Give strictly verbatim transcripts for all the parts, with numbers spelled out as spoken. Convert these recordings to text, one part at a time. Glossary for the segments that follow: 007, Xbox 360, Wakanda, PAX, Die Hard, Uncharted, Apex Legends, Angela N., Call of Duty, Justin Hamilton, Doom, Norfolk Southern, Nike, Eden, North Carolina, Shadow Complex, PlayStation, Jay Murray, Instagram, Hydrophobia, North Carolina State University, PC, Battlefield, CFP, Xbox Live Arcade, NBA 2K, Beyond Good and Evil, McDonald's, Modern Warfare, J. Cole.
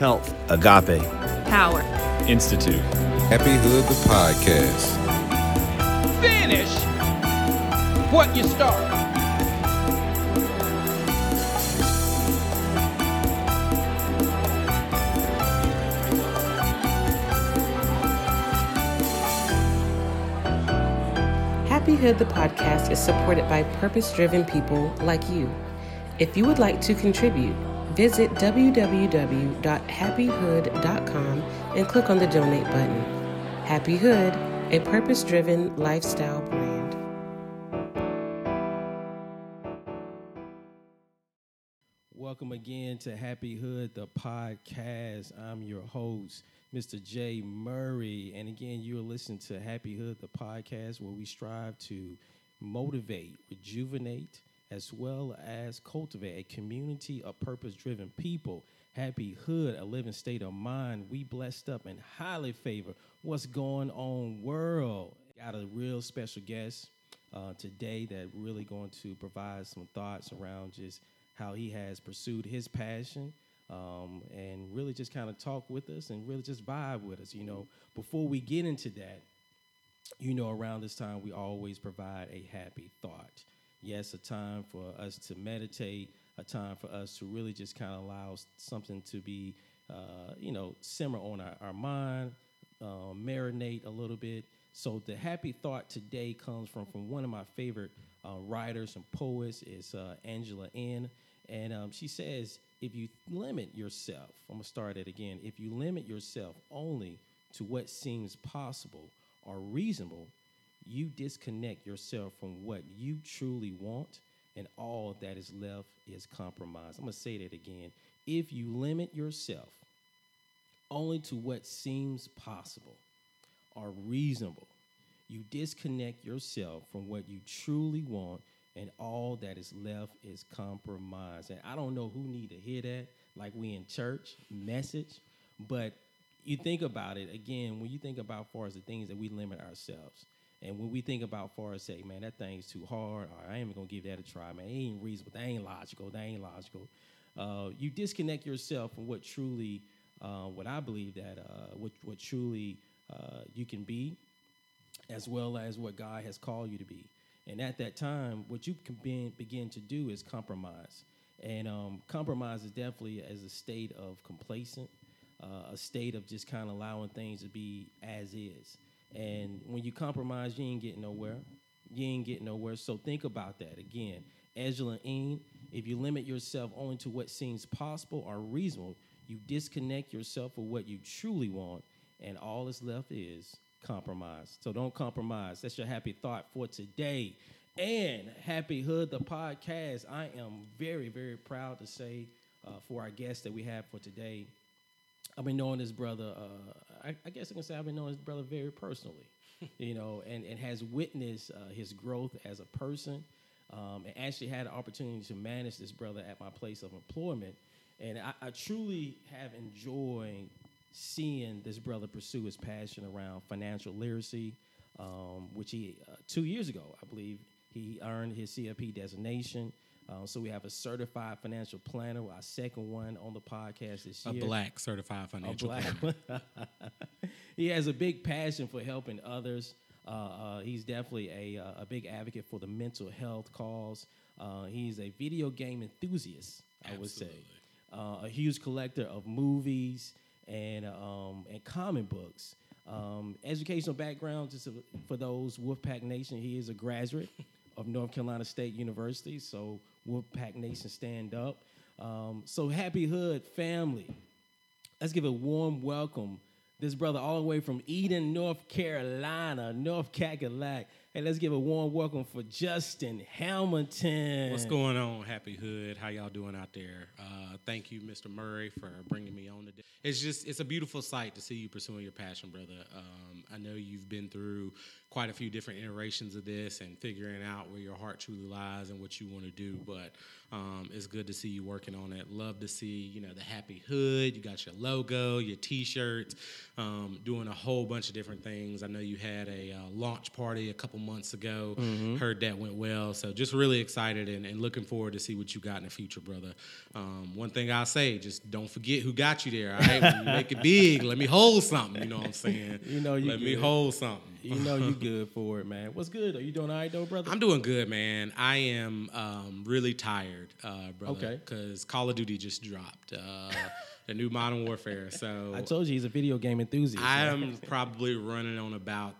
health, agape, power, institute, Happy Hood the podcast. Finish what you started. Happy Hood the podcast is supported by purpose-driven people like you. If you would like to contribute, visit w w w dot happy hood dot com and click on the donate button. Happy Hood, a purpose-driven lifestyle brand. Welcome again to Happy Hood, the podcast. I'm your host, Mister Jay Murray. And again, you are listening to Happy Hood, the podcast, where we strive to motivate, rejuvenate, as well as cultivate a community of purpose-driven people. Happy Hood, a living state of mind. We blessed up and highly favor. What's going on, world? Got a real special guest uh, today that really going to provide some thoughts around just how he has pursued his passion um, and really just kind of talk with us and really just vibe with us. You know, before we get into that, you know, around this time, we always provide a happy thought. Yes, a time for us to meditate, a time for us to really just kind of allow something to be, uh, you know, simmer on our, our mind, uh, marinate a little bit. So the happy thought today comes from, from one of my favorite uh, writers and poets. It's uh, Angela N. And um, she says, if you limit yourself, I'm going to start it again. If you limit yourself only to what seems possible or reasonable, you disconnect yourself from what you truly want, and all that is left is compromise. I'm going to say that again. If you limit yourself only to what seems possible or reasonable, you disconnect yourself from what you truly want, and all that is left is compromise. And I don't know who need to hear that, like we in church message, but you think about it again, when you think about as far as the things that we limit ourselves. And when we think about far as say, man, that thing's too hard, or I ain't going to give that a try, man, it ain't reasonable, that ain't logical, that ain't logical. Uh, you disconnect yourself from what truly, uh, what I believe that, uh, what, what truly uh, you can be, as well as what God has called you to be. And at that time, what you can be, begin to do is compromise. And um, compromise is definitely as a state of complacent, uh, a state of just kind of allowing things to be as is. And when you compromise, you ain't getting nowhere. You ain't getting nowhere. So think about that again. Angela N., if you limit yourself only to what seems possible or reasonable, you disconnect yourself from what you truly want, and all that's left is compromise. So don't compromise. That's your happy thought for today. And Happy Hood, the podcast. I am very, very proud to say uh, for our guest that we have for today, I've been knowing this brother, uh, I, I guess I can say I've been knowing this brother very personally, you know, and, and has witnessed uh, his growth as a person, um, and actually had an opportunity to manage this brother at my place of employment. And I, I truly have enjoyed seeing this brother pursue his passion around financial literacy, um, which he, uh, two years ago, I believe, he earned his C F P designation. Uh, so we have a certified financial planner, our second one on the podcast this year. A black certified financial black planner. He has a big passion for helping others. Uh, uh, he's definitely a, uh, a big advocate for the mental health cause. Uh, he's a video game enthusiast, I Absolutely. would say. Uh, a huge collector of movies and, um, and comic books. Um, educational background, just for those Wolfpack Nation, he is a graduate of North Carolina State University, so Wolfpack Nation, stand up. Um, so Happy Hood family, let's give a warm welcome. This brother all the way from Eden, North Carolina, North Cackalack. Hey, let's give a warm welcome for Justin Hamilton. What's going on, Happy Hood? How y'all doing out there? Uh, thank you, Mister Murray, for bringing me on today. It's just, it's a beautiful sight to see you pursuing your passion, brother. Um, I know you've been through quite a few different iterations of this and figuring out where your heart truly lies and what you want to do, but um, it's good to see you working on it. Love to see, you know, the Happy Hood. You got your logo, your T-shirts, um, doing a whole bunch of different things. I know you had a uh, launch party a couple couple months ago. Mm-hmm. Heard that went well. So just really excited and, and looking forward to see what you got in the future, brother. Um, one thing I'll say, just don't forget who got you there, all right? When you make it big, let me hold something, you know what I'm saying? You know you Let good. me hold something. You know you good for it, man. What's good? Are you doing all right, though, brother? I'm doing good, man. I am um, really tired, uh, brother, okay. because Call of Duty just dropped. Uh The new Modern Warfare. So I told you he's a video game enthusiast. I am probably running on about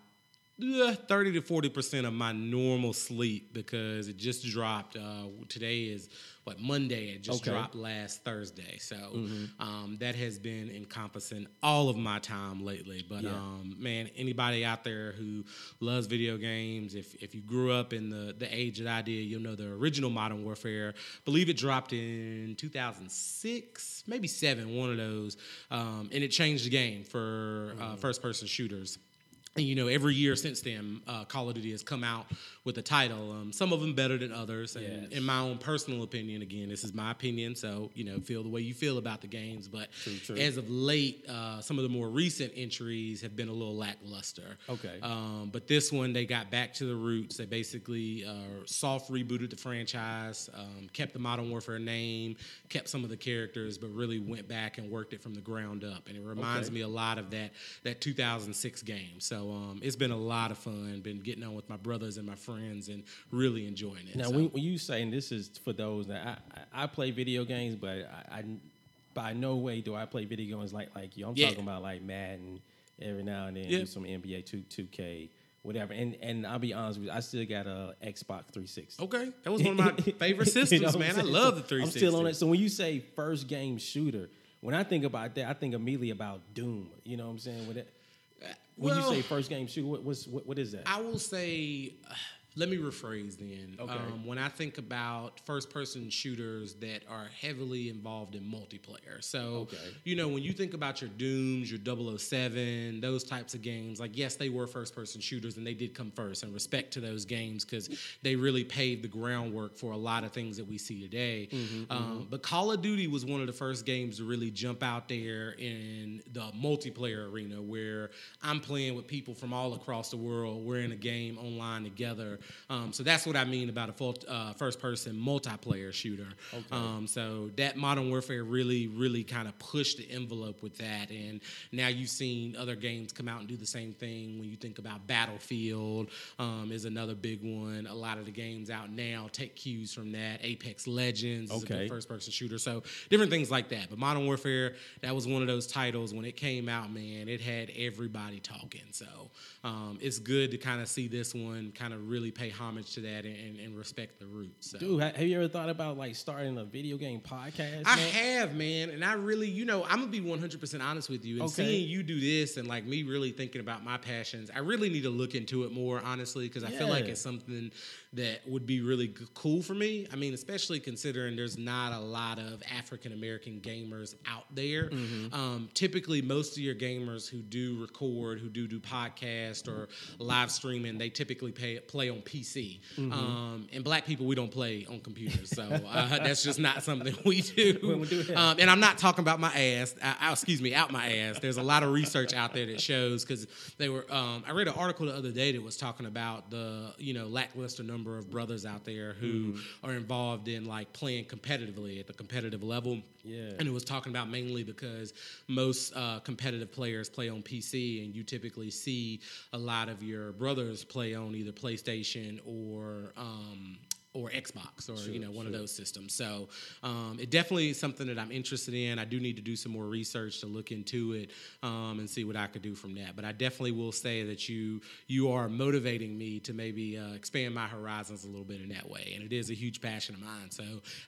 uh, thirty to forty percent of my normal sleep because it just dropped. Uh, today is what Monday. It just okay. dropped last Thursday. So mm-hmm. um, that has been encompassing all of my time lately. But yeah. um, man, anybody out there who loves video games, if if you grew up in the the age that I did, you'll know the original Modern Warfare. I believe it dropped in two thousand six, maybe seven, one of those, um, and it changed the game for mm. uh, first person shooters. And, you know, every year since then, uh, Call of Duty has come out with a title. Um, some of them better than others. And yes. in my own personal opinion, again, this is my opinion, so, you know, feel the way you feel about the games. But true, true. as of late, uh, some of the more recent entries have been a little lackluster. Okay. Um, but this one, they got back to the roots. They basically uh, soft rebooted the franchise, um, kept the Modern Warfare name, kept some of the characters, but really went back and worked it from the ground up. And it reminds okay. me a lot of that that two thousand six game. So Um, it's been a lot of fun. Been getting on with my brothers and my friends and really enjoying it. Now, so. when, when you say, and this is for those that I, I play video games, but I, I by no way do I play video games like like you. I'm yeah. talking about like Madden every now and then, yeah. do some N B A two K, whatever. And and I'll be honest with you, I still got a Xbox three sixty. Okay, that was one of my favorite systems, you know man. I love the three sixty. I'm still on it. So when you say first game shooter, when I think about that, I think immediately about Doom. You know what I'm saying? With it. When well, you say first game shooter, what, what's, what, what is that? I will say, let me rephrase then. Okay. Um, when I think about first-person shooters that are heavily involved in multiplayer. So, okay. you know, when you think about your Dooms, your double oh seven, those types of games, like, yes, they were first-person shooters, and they did come first in respect to those games because they really paved the groundwork for a lot of things that we see today. Mm-hmm, um, mm-hmm. But Call of Duty was one of the first games to really jump out there in the multiplayer arena where I'm playing with people from all across the world. We're in a game online together. Um, so that's what I mean about a full, uh, first-person multiplayer shooter. Okay. Um, so that Modern Warfare really, really kind of pushed the envelope with that. And now you've seen other games come out and do the same thing. When you think about Battlefield um, is another big one. A lot of the games out now take cues from that. Apex Legends okay. is a good first-person shooter. So different things like that. But Modern Warfare, that was one of those titles when it came out, man, it had everybody talking. So um, it's good to kind of see this one kind of really Really pay homage to that and, and respect the roots. So. Dude, have you ever thought about like starting a video game podcast? I man? have, man, and I really, you know, I'm gonna be one hundred percent honest with you. And okay. seeing you do this and like me really thinking about my passions, I really need to look into it more, honestly, because I yeah. feel like it's something that would be really cool for me. I mean, especially considering there's not a lot of African American gamers out there. Mm-hmm. Um, typically, most of your gamers who do record, who do do podcast or live streaming, they typically pay, play. on P C. Mm-hmm. Um, and black people, we don't play on computers. So uh, that's just not something we do. When we do that. Um, and I'm not talking about my ass. I, I, excuse me, out my ass. There's a lot of research out there that shows because they were, um, I read an article the other day that was talking about the, you know, lackluster number of brothers out there who mm-hmm. are involved in like playing competitively at the competitive level. Yeah. And it was talking about mainly because most uh, competitive players play on P C and you typically see a lot of your brothers play on either PlayStation or um, or Xbox or, sure, you know, one sure. of those systems. So um, it definitely is something that I'm interested in. I do need to do some more research to look into it um, and see what I could do from that. But I definitely will say that you you are motivating me to maybe uh, expand my horizons a little bit in that way. And it is a huge passion of mine. So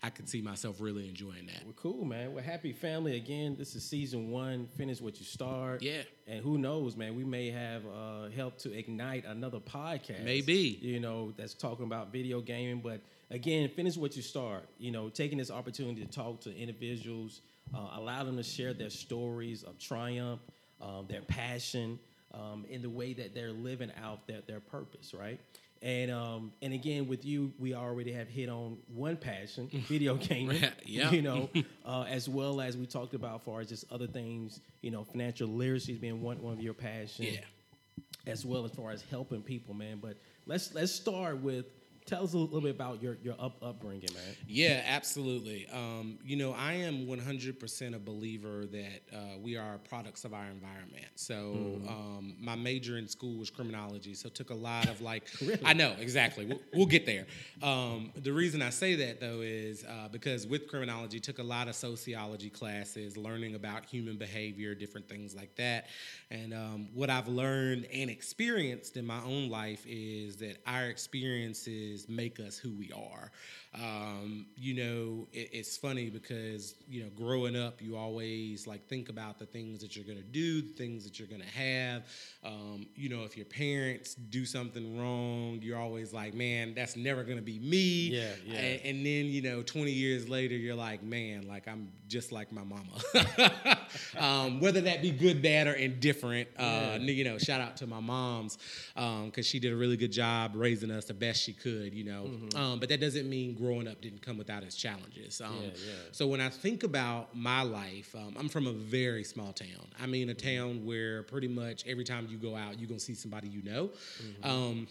I could see myself really enjoying that. Well, cool, man. Well, happy family again. This is season one. Finish what you start. Yeah. And who knows, man, we may have uh, helped to ignite another podcast. Maybe. You know, that's talking about video gaming. But, again, finish what you start. You know, taking this opportunity to talk to individuals, uh, allow them to share their stories of triumph, um, their passion, um, in the way that they're living out their, their purpose, right? And, um, and again, with you, we already have hit on one passion, video gaming, yeah. you know, uh, as well as we talked about as far as just other things, you know, financial literacy being one, one of your passions. Yeah. as well as far as helping people, man. But let's let's start with, tell us a little bit about your, your up, upbringing, man. Yeah, absolutely. Um, you know, I am one hundred percent a believer that uh, we are products of our environment. So mm-hmm. um, my major in school was criminology, so it took a lot of, like, really? I know, exactly. We'll, we'll get there. Um, the reason I say that, though, is uh, because with criminology, took a lot of sociology classes, learning about human behavior, different things like that. And um, what I've learned and experienced in my own life is that our experiences make us who we are. Um, you know, it, it's funny because, you know, growing up, you always, like, think about the things that you're going to do, the things that you're going to have. Um, you know, if your parents do something wrong, you're always like, man, that's never going to be me. Yeah, yeah. And, and then, you know, twenty years later, you're like, man, like, I'm just like my mama. um, whether that be good, bad, or indifferent, uh, yeah. you know, shout out to my moms, um, because she did a really good job raising us the best she could. You know, mm-hmm. um, but that doesn't mean growing up didn't come without its challenges. Um, yeah, yeah. So when I think about my life, um, I'm from a very small town. I mean, a mm-hmm. town where pretty much every time you go out, you're going to see somebody you know. Mm-hmm. Um,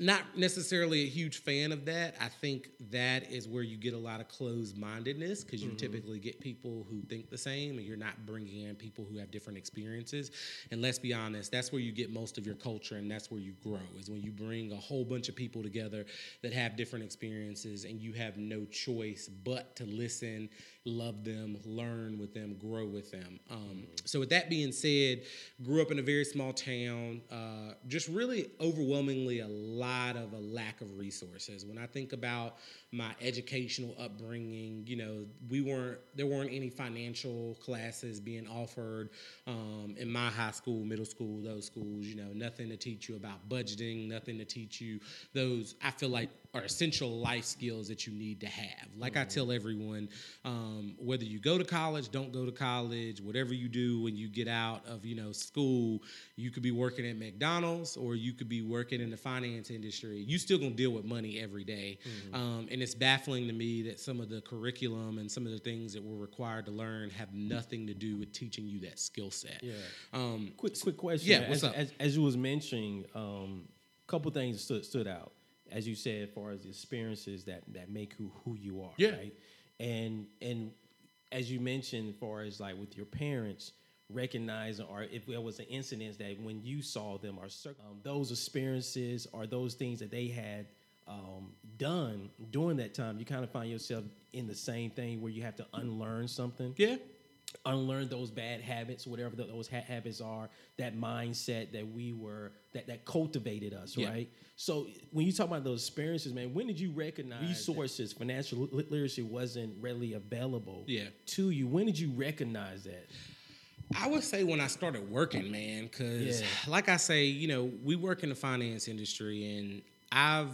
not necessarily a huge fan of that. I think that is where you get a lot of closed-mindedness, because you mm-hmm. typically get people who think the same, and you're not bringing in people who have different experiences. And let's be honest, that's where you get most of your culture, and that's where you grow, is when you bring a whole bunch of people together that have different experiences, and you have no choice but to listen, love them, learn with them, grow with them. Um, mm-hmm. So with that being said, grew up in a very small town, uh, just really overwhelmingly a lot of a lack of resources. When I think about my educational upbringing, you know, we weren't, there weren't any financial classes being offered um, in my high school, middle school, those schools, you know, nothing to teach you about budgeting, nothing to teach you those, I feel like, are essential life skills that you need to have. Like mm-hmm. I tell everyone, um, whether you go to college, don't go to college, whatever you do when you get out of, you know, school, you could be working at McDonald's or you could be working in the finance industry. You still gonna deal with money every day. Mm-hmm. Um, and it's baffling to me that some of the curriculum and some of the things that we're required to learn have nothing to do with teaching you that skill set. Yeah. Um, quick, quick question. Yeah, what's as, up? As, as you was mentioning, um, a couple things stood, stood out. As you said, as far as the experiences that, that make who, who you are, yeah. right? And and as you mentioned, as far as like with your parents, recognizing or if there was an incident that when you saw them or um, those experiences or those things that they had um, done during that time, you kind of find yourself in the same thing where you have to unlearn something. Yeah. Unlearn those bad habits, whatever those ha- habits are, that mindset that we were, that, that cultivated us, yeah. right? So when you talk about those experiences, man, when did you recognize resources, that financial literacy wasn't readily available yeah. to you? When did you recognize that? I would say when I started working, man, because yeah. like I say, you know, we work in the finance industry, and I've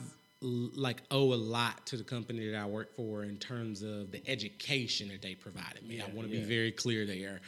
like owe a lot to the company that I work for in terms of the education that they provided me. Yeah, I want to yeah. be very clear there.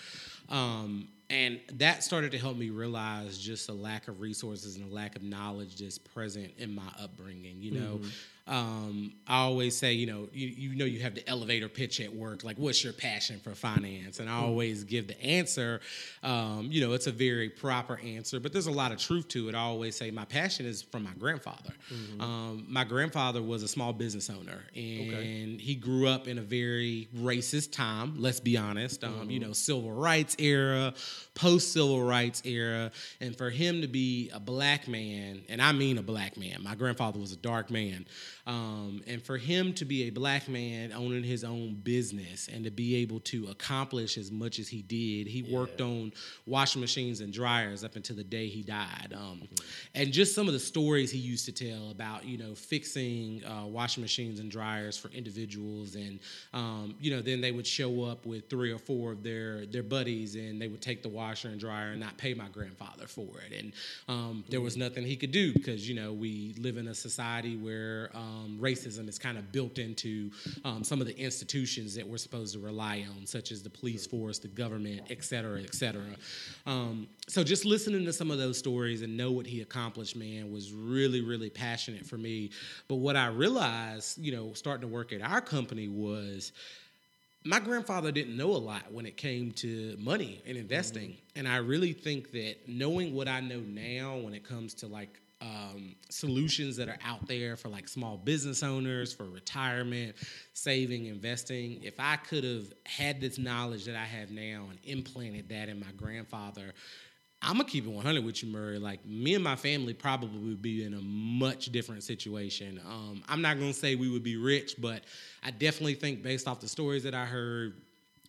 Um, and that started to help me realize just a lack of resources and a lack of knowledge that's present in my upbringing, you know. Mm-hmm. Um, I always say, you know, you, you know you have the elevator pitch at work, like, what's your passion for finance? And I always give the answer, um, you know, it's a very proper answer, but there's a lot of truth to it. I always say my passion is from my grandfather. Mm-hmm. Um, my grandfather was a small business owner, and okay. he grew up in a very racist time, let's be honest, um, mm-hmm. you know, civil rights era, post-civil rights era, and for him to be a black man, and I mean a black man, my grandfather was a dark man, Um, and for him to be a black man owning his own business and to be able to accomplish as much as he did, he yeah. worked on washing machines and dryers up until the day he died. Um, mm-hmm. And just some of the stories he used to tell about, you know, fixing uh, washing machines and dryers for individuals. And, um, you know, then they would show up with three or four of their, their buddies, and they would take the washer and dryer and not pay my grandfather for it. And um, there was nothing he could do because, you know, we live in a society where Um, racism is kind of built into um, some of the institutions that we're supposed to rely on, such as the police force, the government, et cetera, et cetera. Um, so just listening to some of those stories and know what he accomplished, man, was really, really passionate for me. But what I realized, you know, starting to work at our company was, my grandfather didn't know a lot when it came to money and investing. Mm-hmm. And I really think that knowing what I know now when it comes to like um, solutions that are out there for like small business owners, for retirement, saving, investing, if I could have had this knowledge that I have now and implanted that in my grandfather, I'm going to keep it one hundred with you, Murray. Like, me and my family probably would be in a much different situation. Um, I'm not going to say we would be rich, but I definitely think based off the stories that I heard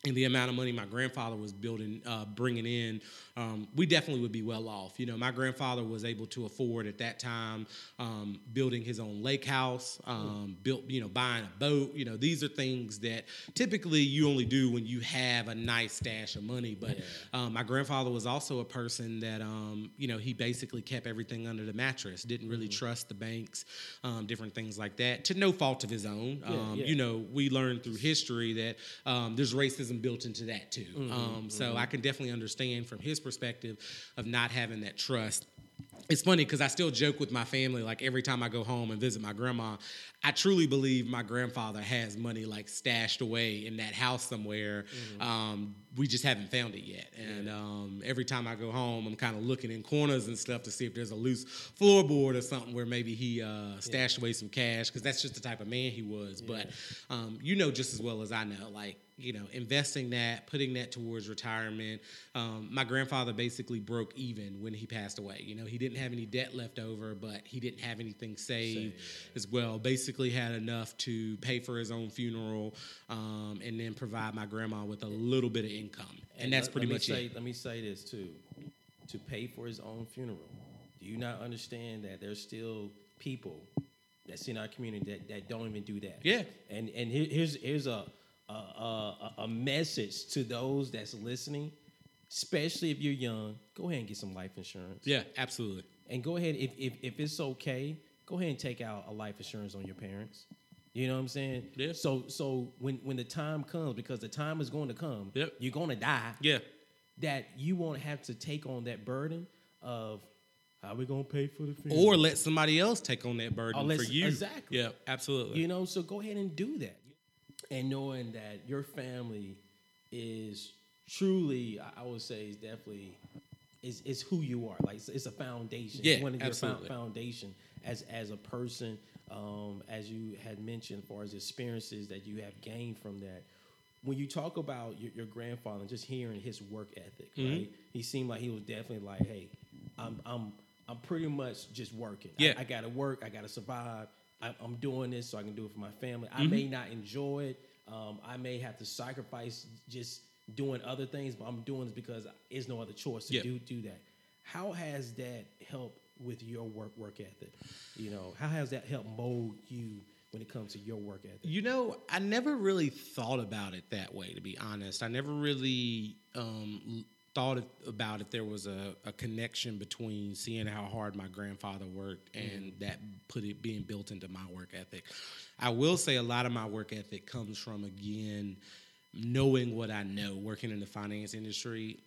and the amount of money my grandfather was building, uh, bringing in, um, we definitely would be well off. You know, my grandfather was able to afford at that time um, building his own lake house, um, mm. built, you know, buying a boat. You know, these are things that typically you only do when you have a nice stash of money. But yeah. um, my grandfather was also a person that, um, you know, he basically kept everything under the mattress, didn't really mm. trust the banks, um, different things like that, to no fault of his own. Yeah, um, yeah. You know, we learned through history that um, there's racism built into that too. Mm-hmm, um, so mm-hmm. I can definitely understand from his perspective of not having that trust. It's funny because I still joke with my family, like every time I go home and visit my grandma, I truly believe my grandfather has money like stashed away in that house somewhere. Mm-hmm. Um, we just haven't found it yet. And yeah. um, every time I go home, I'm kind of looking in corners and stuff to see if there's a loose floorboard or something where maybe he uh, stashed yeah. away some cash, because that's just the type of man he was. Yeah. But um, you know just as well as I know, like, you know, investing that, putting that towards retirement. Um, my grandfather basically broke even when he passed away. You know, he didn't have any debt left over, but he didn't have anything saved Save. as well. Basically had enough to pay for his own funeral um, and then provide my grandma with a little bit of income. And, and that's let, pretty let much say, it. Let me say this, too. To pay for his own funeral, do you not understand that there's still people that's in our community that, that don't even do that? Yeah. And, and here, here's, here's a... Uh, uh, a message to those that's listening, especially if you're young, go ahead and get some life insurance. Yeah, absolutely. And go ahead, if if, if it's okay, go ahead and take out a life insurance on your parents. You know what I'm saying? Yeah. So so when, when the time comes, because the time is going to come, yep. you're going to die. Yeah. That you won't have to take on that burden of how we going to pay for the funeral. Or let somebody else take on that burden for you. Exactly. Yeah, absolutely. You know, so go ahead and do that. And knowing that your family is truly, I would say, is definitely is is who you are. Like it's, it's a foundation. Yeah, it's one of absolutely. Your foundation as as a person, um, as you had mentioned, as far as experiences that you have gained from that. When you talk about your, your grandfather, just hearing his work ethic, mm-hmm. right? He seemed like he was definitely like, "Hey, I'm I'm I'm pretty much just working. Yeah. I, I got to work. I got to survive." I'm doing this so I can do it for my family. I mm-hmm. may not enjoy it. Um, I may have to sacrifice just doing other things, but I'm doing this because there's no other choice to yep. do do that. How has that helped with your work work ethic? You know, how has that helped mold you when it comes to your work ethic? You know, I never really thought about it that way, to be honest. I never really um, thought about if there was a, a connection between seeing how hard my grandfather worked and mm. that put it being built into my work ethic. I will say a lot of my work ethic comes from, again, knowing what I know, working in the finance industry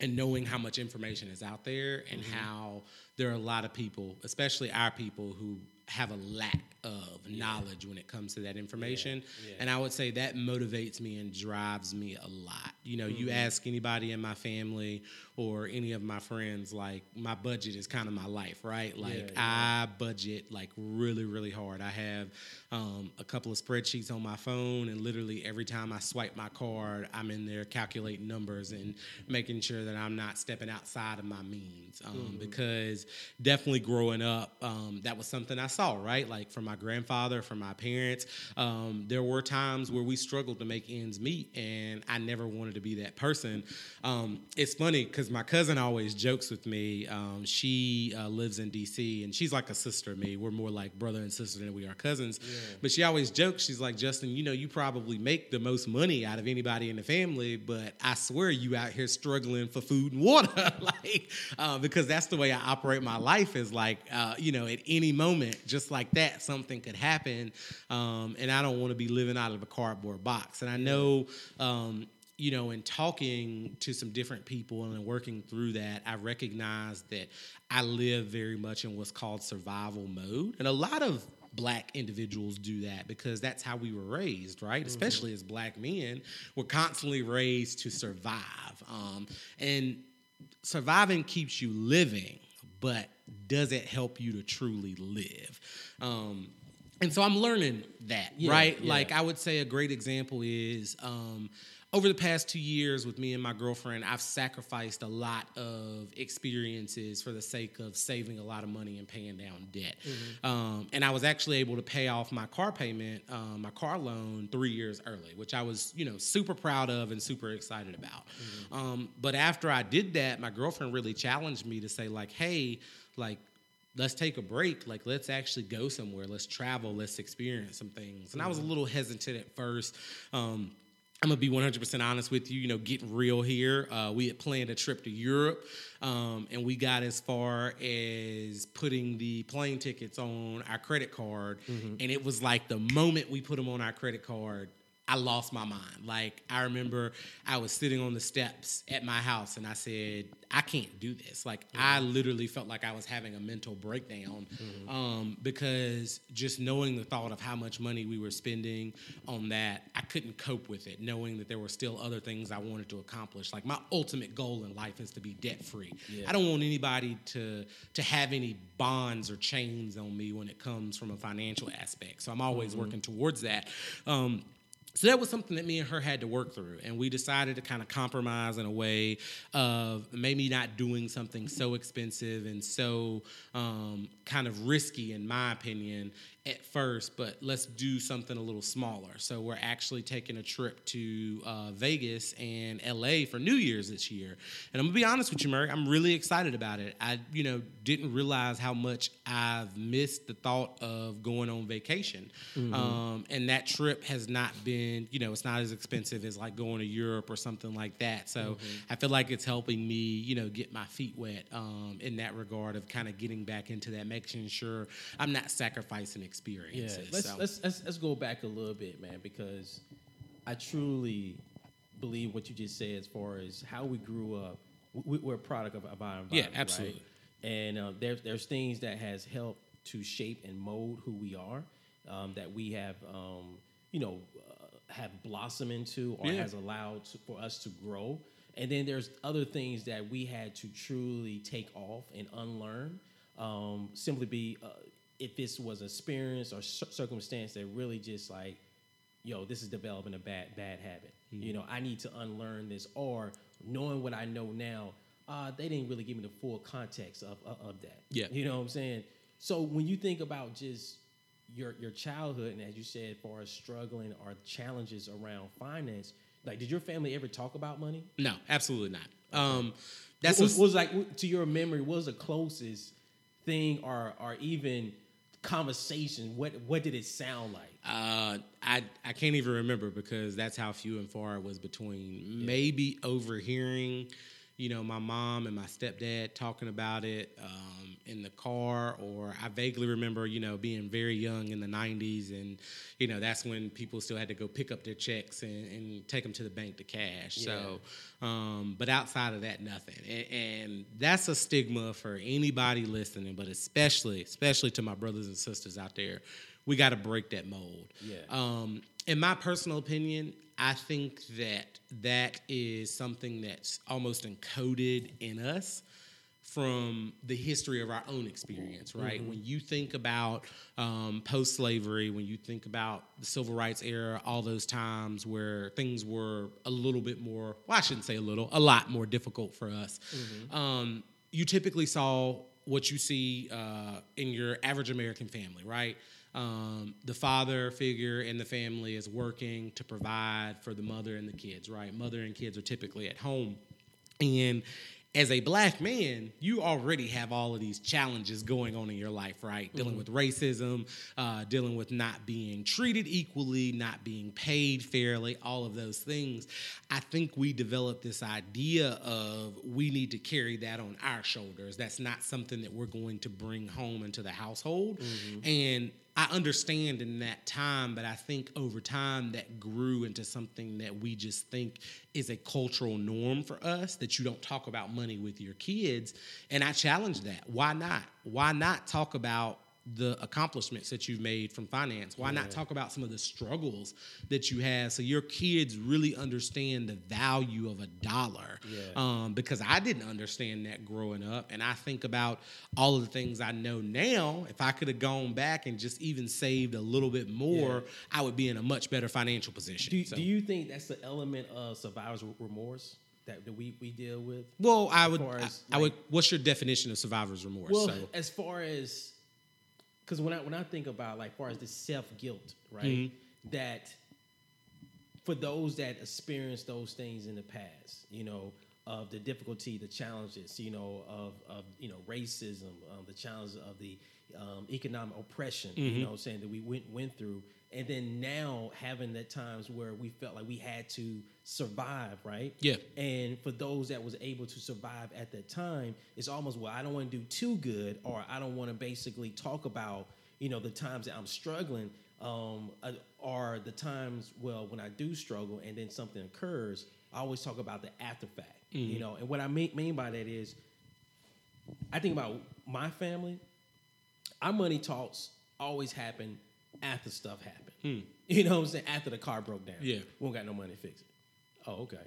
and knowing how much information is out there and mm-hmm. how there are a lot of people, especially our people, who have a lack of yeah. knowledge when it comes to that information. Yeah. Yeah. And I would say that motivates me and drives me a lot. You know, mm-hmm. you ask anybody in my family or any of my friends, like, my budget is kind of my life, right? Like, yeah, yeah. I budget, like, really, really hard. I have um, a couple of spreadsheets on my phone, and literally every time I swipe my card, I'm in there calculating numbers and making sure that I'm not stepping outside of my means. Um, mm-hmm. Because definitely growing up, um, that was something I saw, right? Like, from my grandfather, from my parents, um, there were times where we struggled to make ends meet, and I never wanted to be that person. Um, it's funny, because my cousin always jokes with me. Um, she uh, lives in D C, and she's like a sister to me. We're more like brother and sister than we are cousins. Yeah. But she always jokes. She's like, "Justin, you know, you probably make the most money out of anybody in the family, but I swear you out here struggling for food and water." Like, uh, because that's the way I operate my life is like, uh, you know, at any moment, just like that, something could happen. Um, and I don't want to be living out of a cardboard box. And I know... Um, you know, in talking to some different people and working through that, I recognize that I live very much in what's called survival mode. And a lot of black individuals do that, because that's how we were raised, right? Mm-hmm. Especially as black men, we're constantly raised to survive. Um, and surviving keeps you living, but does it help you to truly live? Um, and so I'm learning that, yeah, right? Yeah. Like, I would say a great example is... Um, Over the past two years with me and my girlfriend, I've sacrificed a lot of experiences for the sake of saving a lot of money and paying down debt. Mm-hmm. Um, and I was actually able to pay off my car payment, um, my car loan, three years early, which I was, you know, super proud of and super excited about. Mm-hmm. Um, but after I did that, my girlfriend really challenged me to say, like, hey, like, let's take a break. Like, let's actually go somewhere. Let's travel. Let's experience some things. And mm-hmm. I was a little hesitant at first. Um I'm going to be one hundred percent honest with you, you know, getting real here. Uh, we had planned a trip to Europe, um, and we got as far as putting the plane tickets on our credit card, mm-hmm. and it was like the moment we put them on our credit card, I lost my mind. Like, I remember I was sitting on the steps at my house, and I said, I can't do this. Like, mm-hmm. I literally felt like I was having a mental breakdown, mm-hmm. um, because just knowing the thought of how much money we were spending on that, I couldn't cope with it, knowing that there were still other things I wanted to accomplish. Like, my ultimate goal in life is to be debt-free. Yeah. I don't want anybody to to have any bonds or chains on me when it comes from a financial aspect. So I'm always mm-hmm. working towards that. Um So that was something that me and her had to work through, and we decided to kind of compromise in a way of maybe not doing something so expensive and so um, kind of risky, in my opinion, at first, but let's do something a little smaller. So we're actually taking a trip to uh, Vegas and L A for New Year's this year. And I'm going to be honest with you, Murray, I'm really excited about it. I, you know, didn't realize how much I've missed the thought of going on vacation. Mm-hmm. Um, and that trip has not been, you know, it's not as expensive as like going to Europe or something like that. So mm-hmm. I feel like it's helping me, you know, get my feet wet um, in that regard of kind of getting back into that, making sure I'm not sacrificing experiences. Yeah, let's, so. let's, let's let's go back a little bit, man, because I truly believe what you just said as far as how we grew up. We, we're a product of, of our environment. Yeah, absolutely. Right? And uh, there's there's things that has helped to shape and mold who we are, um, that we have, um, you know, have blossomed into or yeah. has allowed to, for us to grow. And then there's other things that we had to truly take off and unlearn, um, simply be, uh, if this was an experience or c- circumstance that really just like, yo, this is developing a bad bad habit. Mm-hmm. You know, I need to unlearn this, or knowing what I know now, uh, they didn't really give me the full context of, of, of that. Yeah. You know what I'm saying? So when you think about just your your childhood, and as you said, as far as struggling or challenges around finance, like, did your family ever talk about money? No, absolutely not. Okay. Um, that's what was, was like, to your memory, what was the closest thing or or even conversation? What what did it sound like? Uh, I I can't even remember, because that's how few and far it was between. Yeah. Maybe overhearing, you know, my mom and my stepdad talking about it um, in the car, or I vaguely remember, you know, being very young in the nineties, and, you know, that's when people still had to go pick up their checks and, and take them to the bank to cash. Yeah. So, um, but outside of that, nothing. And, and that's a stigma for anybody listening, but especially, especially to my brothers and sisters out there, we got to break that mold. Yeah. Um, in my personal opinion, I think that that is something that's almost encoded in us from the history of our own experience, right? Mm-hmm. When you think about um, post-slavery, when you think about the civil rights era, all those times where things were a little bit more, well, I shouldn't say a little, a lot more difficult for us, mm-hmm. um, you typically saw what you see uh, in your average American family, right? Um, the father figure in the family is working to provide for the mother and the kids, right? Mother and kids are typically at home. And as a black man, you already have all of these challenges going on in your life, right? Mm-hmm. Dealing with racism, uh, dealing with not being treated equally, not being paid fairly, all of those things. I think we developed this idea of we need to carry that on our shoulders. That's not something that we're going to bring home into the household. Mm-hmm. And I understand in that time, but I think over time that grew into something that we just think is a cultural norm for us, that you don't talk about money with your kids. And I challenge that. Why not? Why not talk about the accomplishments that you've made from finance? Why yeah. not talk about some of the struggles that you have so your kids really understand the value of a dollar? Yeah. Um, because I didn't understand that growing up. And I think about all of the things I know now. If I could have gone back and just even saved a little bit more, yeah. I would be in a much better financial position. Do, so. do you think that's the element of survivor's remorse that we, we deal with? Well, I would, as as, I, like, I would. What's your definition of survivor's remorse? Well, so. as far as... Because when I when I think about, like, far as the self-guilt, right, mm-hmm. that for those that experienced those things in the past, you know, of the difficulty, the challenges, you know, of, of you know, racism, um, the challenges of the um, economic oppression, mm-hmm. you know what I'm saying, that we went went through. And then now having the times where we felt like we had to survive, right? Yeah. And for those that was able to survive at that time, it's almost, well, I don't want to do too good, or I don't want to basically talk about, you know, the times that I'm struggling, um, or the times, well, when I do struggle and then something occurs, I always talk about the after fact, mm-hmm. you know? And what I mean, mean by that is, I think about my family, our money talks always happen after stuff happened. Hmm. You know what I'm saying? After the car broke down. Yeah. We don't got no money to fix it. Oh, okay.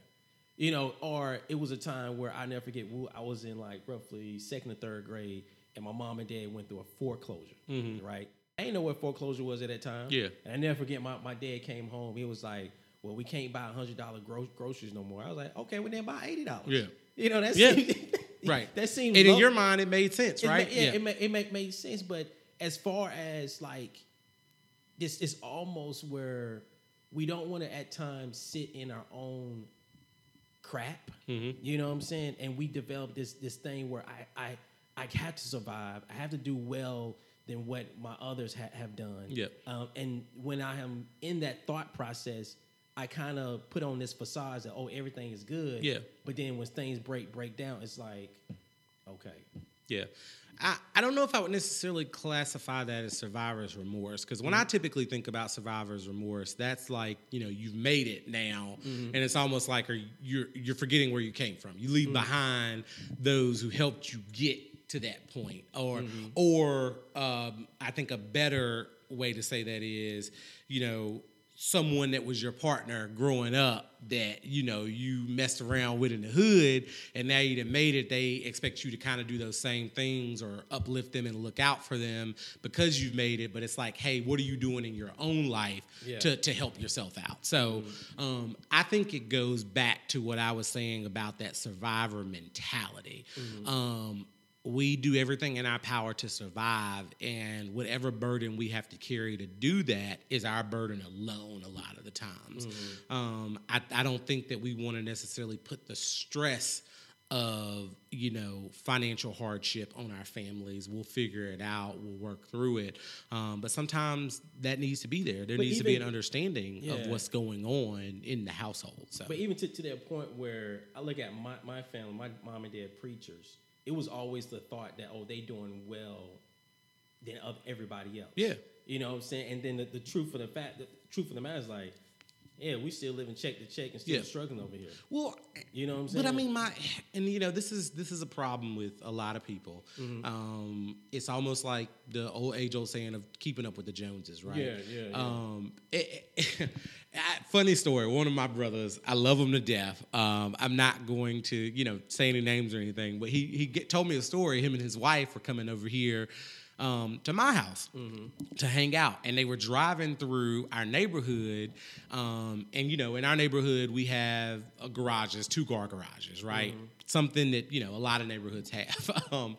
You know, or it was a time where I never forget, I was in like roughly second or third grade, and my mom and dad went through a foreclosure, mm-hmm. right? I didn't know what foreclosure was at that time. Yeah. And I never forget, my, my dad came home. He was like, well, we can't buy one hundred dollars gro- groceries no more. I was like, okay, well, then buy eighty dollars. Yeah. You know, that's... Yeah. right. That seemed... And low. In your mind, it made sense, it right? Ma- yeah, yeah, it, ma- it ma- made sense, but as far as like... This is almost where we don't want to at times sit in our own crap. Mm-hmm. You know what I'm saying? And we develop this this thing where I I I have to survive. I have to do well than what my others ha- have done. Yep. Um, and when I am in that thought process, I kind of put on this facade that, oh, everything is good. Yeah. But then when things break break down, it's like, okay. Yeah. I, I don't know if I would necessarily classify that as survivor's remorse, because when mm-hmm. I typically think about survivor's remorse, that's like, you know, you've made it now, mm-hmm. and it's almost like are, you're you're forgetting where you came from. You leave mm-hmm. behind those who helped you get to that point, or mm-hmm. or um, I think a better way to say that is, you know, someone that was your partner growing up that, you know, you messed around with in the hood, and now you done made it, they expect you to kind of do those same things or uplift them and look out for them because you've made it. But it's like, hey, what are you doing in your own life yeah. to, to help yourself out? So mm-hmm. um, I think it goes back to what I was saying about that survivor mentality. Mm-hmm. Um, We do everything in our power to survive, and whatever burden we have to carry to do that is our burden alone a lot of the times. Mm-hmm. Um, I, I don't think that we want to necessarily put the stress of, you know, financial hardship on our families. We'll figure it out. We'll work through it. Um, but sometimes that needs to be there. There but needs even, to be an understanding yeah. of what's going on in the household. So. But even to, to that point where I look at my, my family, my mom and dad preachers, it was always the thought that, oh, they doing well than of everybody else. Yeah. You know what I'm saying? And then the, the truth of the fact, the truth of the matter is like, yeah, we still living check to check and still yeah. struggling over here. Well, you know what I'm saying? But I mean, my, and you know, this is this is a problem with a lot of people. Mm-hmm. Um, it's almost like the old age old saying of keeping up with the Joneses, right? Yeah, yeah. yeah. Um, it, it, funny story. One of my brothers, I love him to death. Um, I'm not going to, you know, say any names or anything, but he he get, told me a story. Him and his wife were coming over here um, to my house mm-hmm. to hang out, and they were driving through our neighborhood. Um, and you know, in our neighborhood, we have uh, garages, two car garages, right? Mm-hmm. Something that you know a lot of neighborhoods have. um,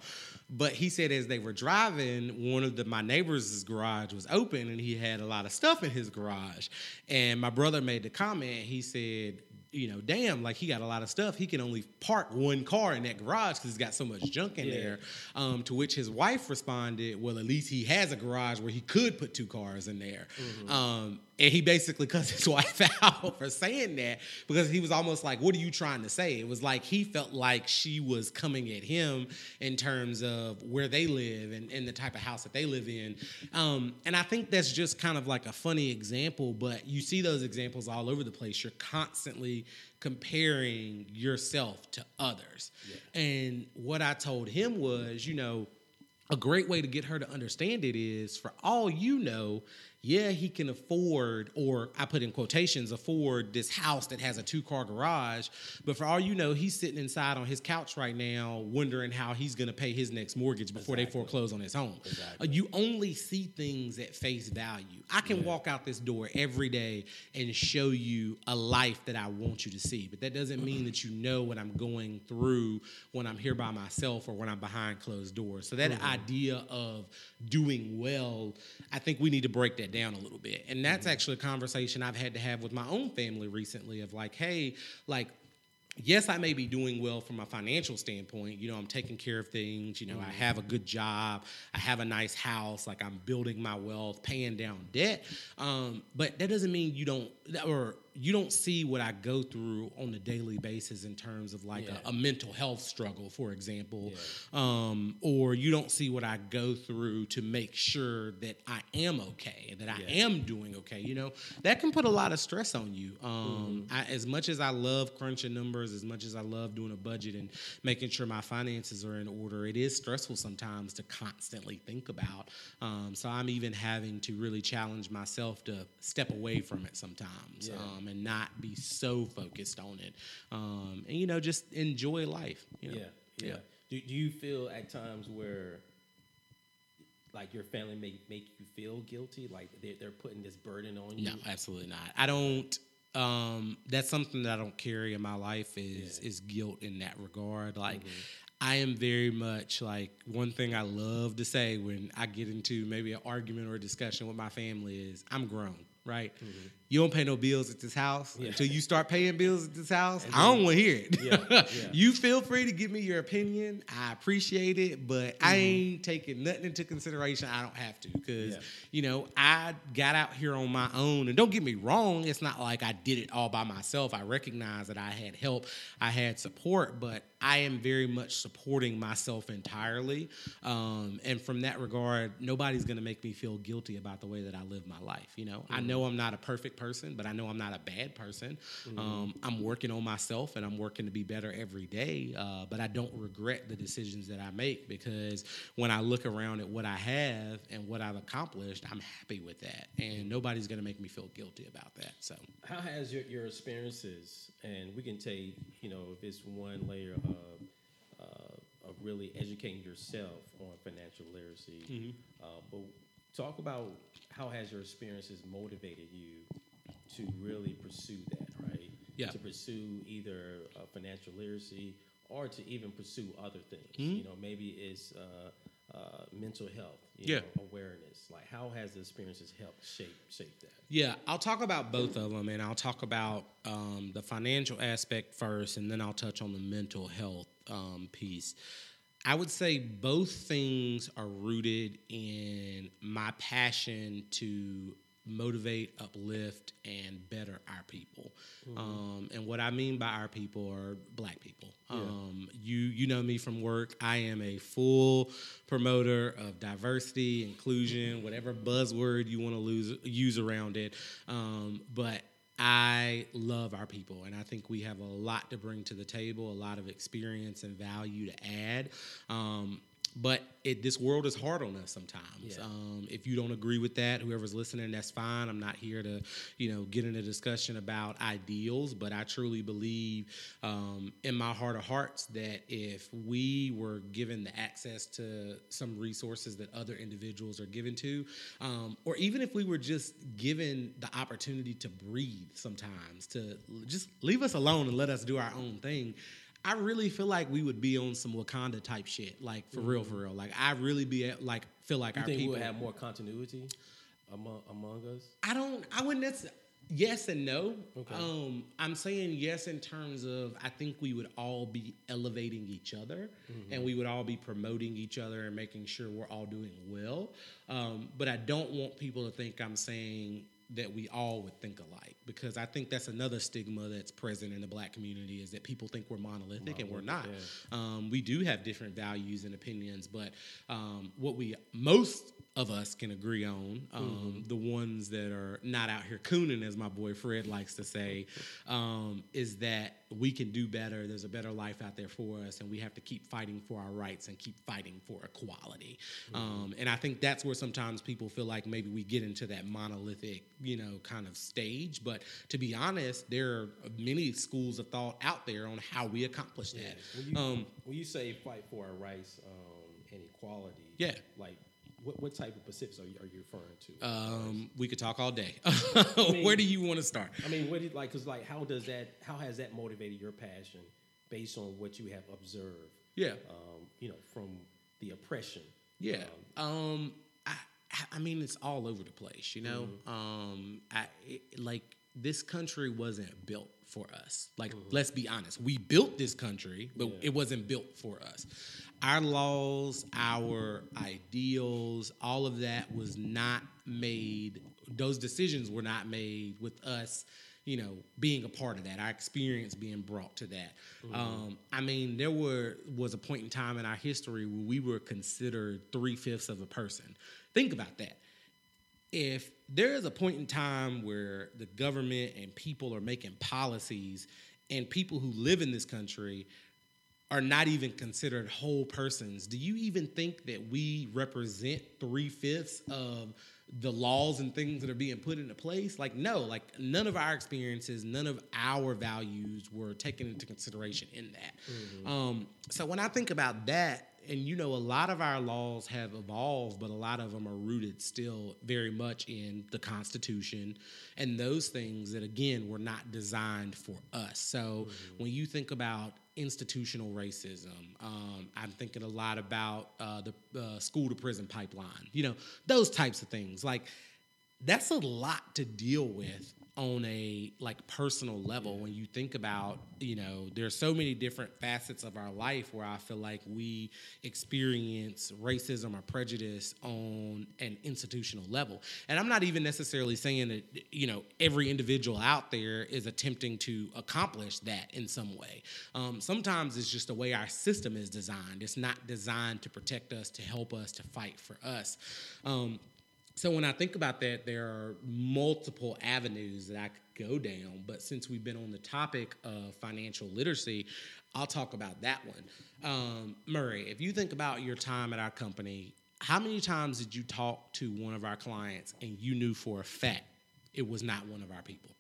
But he said as they were driving, one of the, my neighbor's garage was open, and he had a lot of stuff in his garage. And my brother made the comment. He said, you know, damn, like he got a lot of stuff. He can only park one car in that garage because he's got so much junk in yeah. there. Um, to which his wife responded, well, at least he has a garage where he could put two cars in there. Mm-hmm. Um, and he basically cussed his wife out for saying that, because he was almost like, what are you trying to say? It was like he felt like she was coming at him in terms of where they live and, and the type of house that they live in. Um, and I think that's just kind of like a funny example, but you see those examples all over the place. You're constantly comparing yourself to others. Yeah. And what I told him was, you know, a great way to get her to understand it is, for all you know, yeah, he can afford, or I put in quotations, afford this house that has a two-car garage, but for all you know, he's sitting inside on his couch right now wondering how he's going to pay his next mortgage before exactly. they foreclose on his home. Exactly. You only see things at face value. I can yeah. walk out this door every day and show you a life that I want you to see, but that doesn't mean that you know what I'm going through when I'm here by myself or when I'm behind closed doors. So that mm-hmm. idea of doing well, I think we need to break that down a little bit. And that's mm-hmm. actually a conversation I've had to have with my own family recently of like, hey, like, yes, I may be doing well from a financial standpoint. You know, I'm taking care of things. You know, mm-hmm. I have a good job. I have a nice house. Like, I'm building my wealth, paying down debt. Um, but that doesn't mean you don't, or you don't see what I go through on a daily basis in terms of like yeah. a, a mental health struggle, for example, yeah. um, or you don't see what I go through to make sure that I am okay, that I yeah. am doing okay. You know, that can put a lot of stress on you. Um, mm-hmm. I, as much as I love crunching numbers, as much as I love doing a budget and making sure my finances are in order, it is stressful sometimes to constantly think about. Um, so I'm even having to really challenge myself to step away from it sometimes. Yeah. Um, and not be so focused on it. Um, and, you know, just enjoy life. You know? Yeah, yeah. yeah. Do, do you feel at times where, like, your family may make you feel guilty? Like, they're, they're putting this burden on you? No, absolutely not. I don't. Um, that's something that I don't carry in my life is yeah. is guilt in that regard. Like, mm-hmm. I am very much like, one thing I love to say when I get into maybe an argument or a discussion with my family is, I'm grown. Right, mm-hmm. you don't pay no bills at this house yeah. until you start paying bills at this house. Then, I don't want to hear it. Yeah, yeah. You feel free to give me your opinion. I appreciate it, but mm-hmm. I ain't taking nothing into consideration. I don't have to because yeah. you know I got out here on my own. And don't get me wrong, it's not like I did it all by myself. I recognize that I had help, I had support, but I am very much supporting myself entirely. Um, and from that regard, nobody's going to make me feel guilty about the way that I live my life. You know, mm-hmm. I know. I'm not a perfect person, but I know I'm not a bad person. Mm-hmm. Um, I'm working on myself, and I'm working to be better every day, uh, but I don't regret the decisions that I make because when I look around at what I have and what I've accomplished, I'm happy with that, and nobody's going to make me feel guilty about that. So, how has your, your experiences, and we can take, you know, if it's one layer of uh, of really educating yourself on financial literacy, mm-hmm. uh, but talk about how has your experiences motivated you to really pursue that, right? Yeah. To pursue either uh, financial literacy or to even pursue other things. Mm-hmm. You know, maybe it's uh, uh, mental health, you yeah. know, awareness. Like, how has the experiences helped shape shape that? Yeah, I'll talk about both of them, and I'll talk about um, the financial aspect first, and then I'll touch on the mental health um, piece. I would say both things are rooted in my passion to motivate, uplift, and better our people. Mm-hmm. Um, and what I mean by our people are black people. Yeah. Um, you you know me from work. I am a full promoter of diversity, inclusion, whatever buzzword you want to use around it. Um, but I love our people, and I think we have a lot to bring to the table, a lot of experience and value to add. Um, but it, this world is hard on us sometimes. Yeah. Um, if you don't agree with that, whoever's listening, that's fine. I'm not here to, you know, get in a discussion about ideals, but I truly believe um, in my heart of hearts that if we were given the access to some resources that other individuals are given to, um, or even if we were just given the opportunity to breathe sometimes, to just leave us alone and let us do our own thing, I really feel like we would be on some Wakanda type shit, like for mm-hmm. real, for real. Like I really be at, like feel like you our think people we'll have more continuity among among us. I don't. I wouldn't necessarily. Yes and no. Okay. Um, I'm saying yes in terms of I think we would all be elevating each other, mm-hmm. and we would all be promoting each other and making sure we're all doing well. Um, but I don't want people to think I'm saying that we all would think alike, because I think that's another stigma that's present in the black community is that people think we're monolithic, monolithic and we're not. Yeah. Um, we do have different values and opinions, but um, what we most of us can agree on. Um, mm-hmm. The ones that are not out here cooning, as my boy Fred likes to say, um, is that we can do better. There's a better life out there for us, and we have to keep fighting for our rights and keep fighting for equality. Mm-hmm. Um, and I think that's where sometimes people feel like maybe we get into that monolithic, you know, kind of stage. But to be honest, there are many schools of thought out there on how we accomplish that. Yeah. When you, um, when you say fight for our rights um, and equality, yeah. like, What, what type of Pacifics are you, are you referring to? Um, we could talk all day. I mean, where do you want to start? I mean, what did, like, cause like, how does that? How has that motivated your passion based on what you have observed? Yeah. Um, you know, from the oppression. Yeah. Um, um I, I mean, it's all over the place. You know, mm-hmm. um, I it, like this country wasn't built for us. Like, mm-hmm. let's be honest, we built this country, but yeah. it wasn't built for us. Our laws, our ideals, all of that was not made, those decisions were not made with us, you know, being a part of that, our experience being brought to that. Mm-hmm. Um, I mean, there were was a point in time in our history where we were considered three-fifths of a person. Think about that. If there is a point in time where the government and people are making policies and people who live in this country are not even considered whole persons, do you even think that we represent three-fifths of the laws and things that are being put into place? Like, no, like none of our experiences, none of our values were taken into consideration in that. Mm-hmm. Um, so when I think about that, and, you know, a lot of our laws have evolved, but a lot of them are rooted still very much in the Constitution and those things that, again, were not designed for us. So mm-hmm. when you think about institutional racism, um, I'm thinking a lot about uh, the uh, school-to-prison pipeline, you know, those types of things. Like, that's a lot to deal with on a, like, personal level when you think about, you know, there are so many different facets of our life where I feel like we experience racism or prejudice on an institutional level. And I'm not even necessarily saying that, you know, every individual out there is attempting to accomplish that in some way. Um, sometimes it's just the way our system is designed. It's not designed to protect us, to help us, to fight for us. Um, So when I think about that, there are multiple avenues that I could go down. But since we've been on the topic of financial literacy, I'll talk about that one. Um, Murray, if you think about your time at our company, how many times did you talk to one of our clients and you knew for a fact it was not one of our people?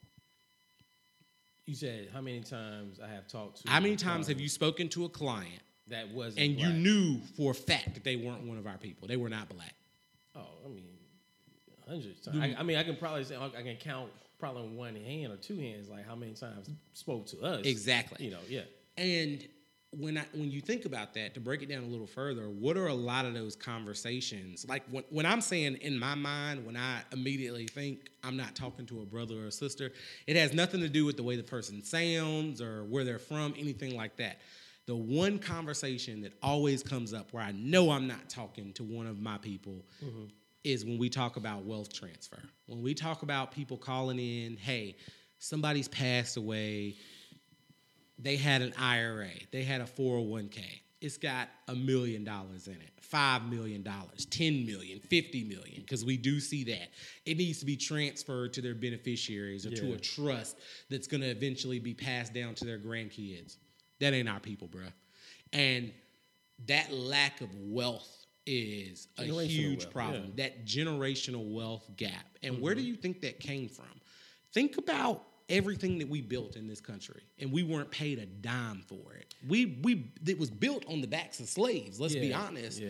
You said how many times I have talked to... How many times client? have you spoken to a client that wasn't and black? You knew for a fact that they weren't one of our people? They were not black. Oh, I mean... Hundreds of times. I, I mean, I can probably say I can count probably on one hand or two hands, like how many times spoke to us. Exactly. You know, yeah. And when I when you think about that, to break it down a little further, what are a lot of those conversations? Like when, when I'm saying in my mind, when I immediately think I'm not talking to a brother or a sister, it has nothing to do with the way the person sounds or where they're from, anything like that. The one conversation that always comes up where I know I'm not talking to one of my people. Mm-hmm. is when we talk about wealth transfer. When we talk about people calling in, hey, somebody's passed away, they had an I R A, they had a four oh one k, it's got a million dollars in it, five million dollars, ten million dollars, fifty million dollars, because we do see that. It needs to be transferred to their beneficiaries or yeah. to a trust that's going to eventually be passed down to their grandkids. That ain't our people, bro. And that lack of wealth is a huge wealth. problem, yeah. that generational wealth gap. And mm-hmm. where do you think that came from? Think about everything that we built in this country, and we weren't paid a dime for it. We we It was built on the backs of slaves, let's yeah. be honest. Yeah.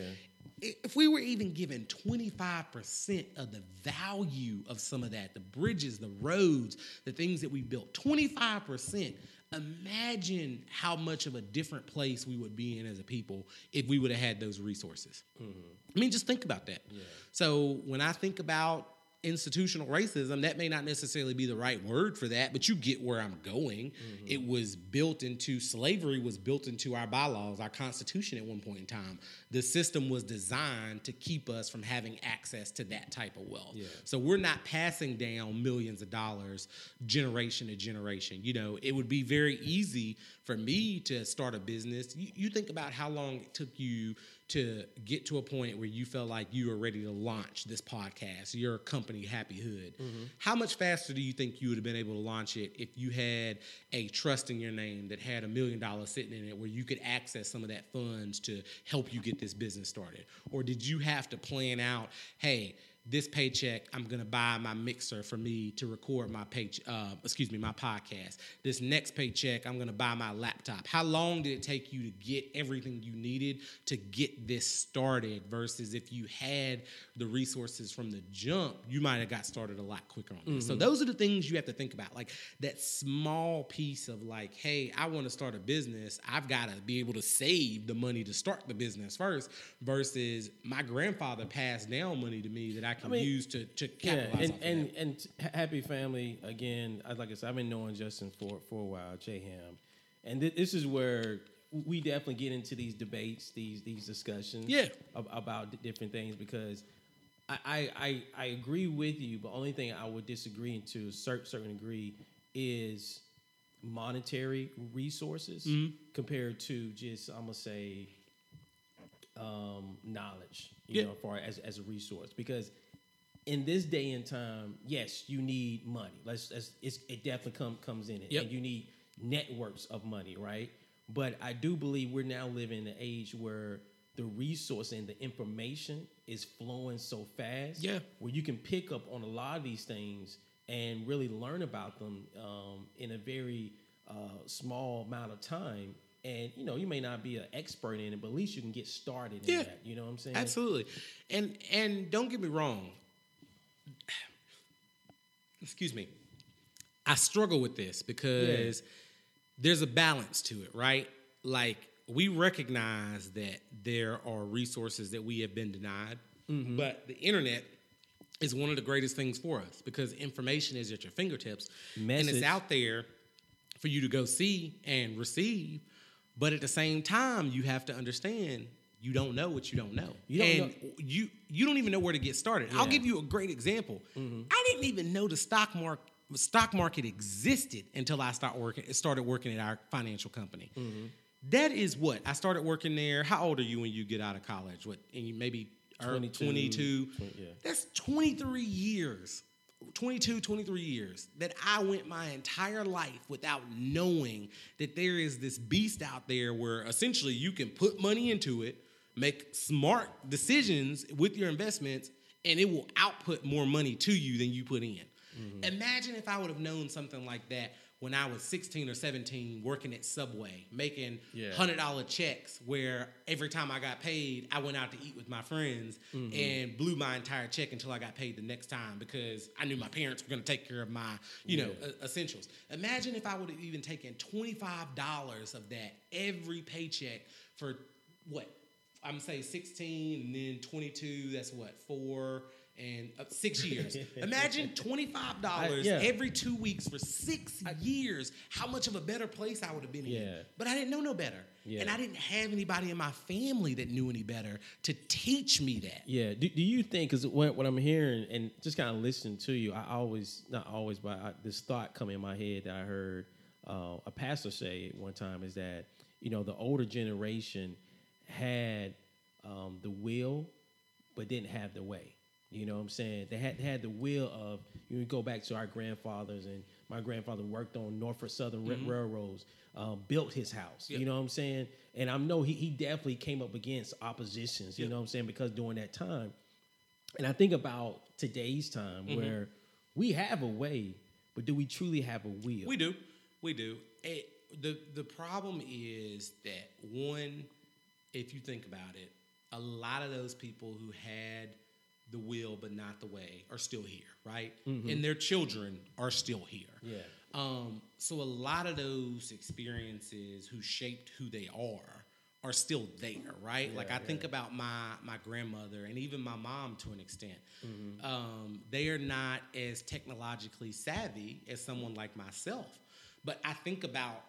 If we were even given twenty-five percent of the value of some of that, the bridges, the roads, the things that we built, twenty-five percent, imagine how much of a different place we would be in as a people if we would have had those resources. Mm-hmm. I mean, just think about that. Yeah. So when I think about institutional racism, that may not necessarily be the right word for that, but you get where I'm going. Mm-hmm. It was built into, slavery was built into our bylaws, our Constitution at one point in time. The system was designed to keep us from having access to that type of wealth. Yeah. So we're not passing down millions of dollars generation to generation. You know, it would be very easy for me to start a business. You, you think about how long it took you to get to a point where you felt like you were ready to launch this podcast, your company, Happy Hood. Mm-hmm. How much faster do you think you would have been able to launch it if you had a trust in your name that had a million dollars sitting in it where you could access some of that funds to help you get this business started? Or did you have to plan out, hey, this paycheck, I'm going to buy my mixer for me to record my page, uh, excuse me, my podcast. This next paycheck, I'm going to buy my laptop. How long did it take you to get everything you needed to get this started versus if you had the resources from the jump, you might have got started a lot quicker on this. Mm-hmm. So those are the things you have to think about. Like that small piece of like, hey, I want to start a business. I've got to be able to save the money to start the business first versus my grandfather passed down money to me that I I mean, used to, to capitalize yeah, and, on and, and Happy Family, again, like I said, I've been knowing Justin for, for a while, Jay Ham. And th- this is where we definitely get into these debates, these these discussions yeah. ab- about different things because I, I, I, I agree with you, but only thing I would disagree to a certain, certain degree is monetary resources mm-hmm. compared to just, I'm going to say, um, knowledge, you yeah. know, far as, as a resource. Because in this day and time, yes, you need money. Let's, let's it's, it definitely come, comes in, yep. and you need networks of money, right? But I do believe we're now living in an age where the resource and the information is flowing so fast, yeah. where you can pick up on a lot of these things and really learn about them um, in a very uh, small amount of time. And, you know, you may not be an expert in it, but at least you can get started in yeah. that. You know what I'm saying? Absolutely. And and don't get me wrong. Excuse me. I struggle with this because yeah. there's a balance to it, right? Like, we recognize that there are resources that we have been denied, mm-hmm. but the internet is one of the greatest things for us because information is at your fingertips. Message. And it's out there for you to go see and receive. But at the same time, you have to understand you don't know what you don't know. You don't and know. you you don't even know where to get started. Yeah. I'll give you a great example. Mm-hmm. I didn't even know the stock market stock market existed until I start working, started working at our financial company. Mm-hmm. That is what I started working there. How old are you when you get out of college? What and you maybe twenty-two. Yeah. That's twenty-three years. twenty-two, twenty-three years that I went my entire life without knowing that there is this beast out there where essentially you can put money into it, make smart decisions with your investments, and it will output more money to you than you put in. Mm-hmm. Imagine if I would have known something like that when I was sixteen or seventeen working at Subway, making yeah. one hundred dollars checks where every time I got paid, I went out to eat with my friends mm-hmm. and blew my entire check until I got paid the next time because I knew my parents were going to take care of my, you yeah. know, uh, essentials. Imagine if I would have even taken twenty-five dollars of that every paycheck for what? I'm saying sixteen and then twenty-two, that's what, four and uh, six years. Imagine twenty-five dollars I, yeah. every two weeks for six I, years, how much of a better place I would have been yeah. in. But I didn't know no better. Yeah. And I didn't have anybody in my family that knew any better to teach me that. Yeah. Do, do you think, because what, what I'm hearing and just kind of listening to you, I always, not always, but I, this thought come in my head that I heard uh, a pastor say one time is that, you know, the older generation had um, the will but didn't have the way. You know what I'm saying? They had they had the will of, you know, go back to our grandfathers, and my grandfather worked on Norfolk Southern mm-hmm. railroads, um, built his house. Yep. You know what I'm saying? And I know he, he definitely came up against oppositions, you yep. know what I'm saying, because during that time. And I think about today's time mm-hmm. where we have a way, but do we truly have a will? We do. We do. It, the, the problem is that, one, if you think about it, a lot of those people who had the will but not the way are still here, right? Mm-hmm. And their children are still here. Yeah. Um, so a lot of those experiences who shaped who they are are still there, right? Yeah, like I yeah. think about my my grandmother and even my mom to an extent. Mm-hmm. Um, they are not as technologically savvy as someone like myself. But I think about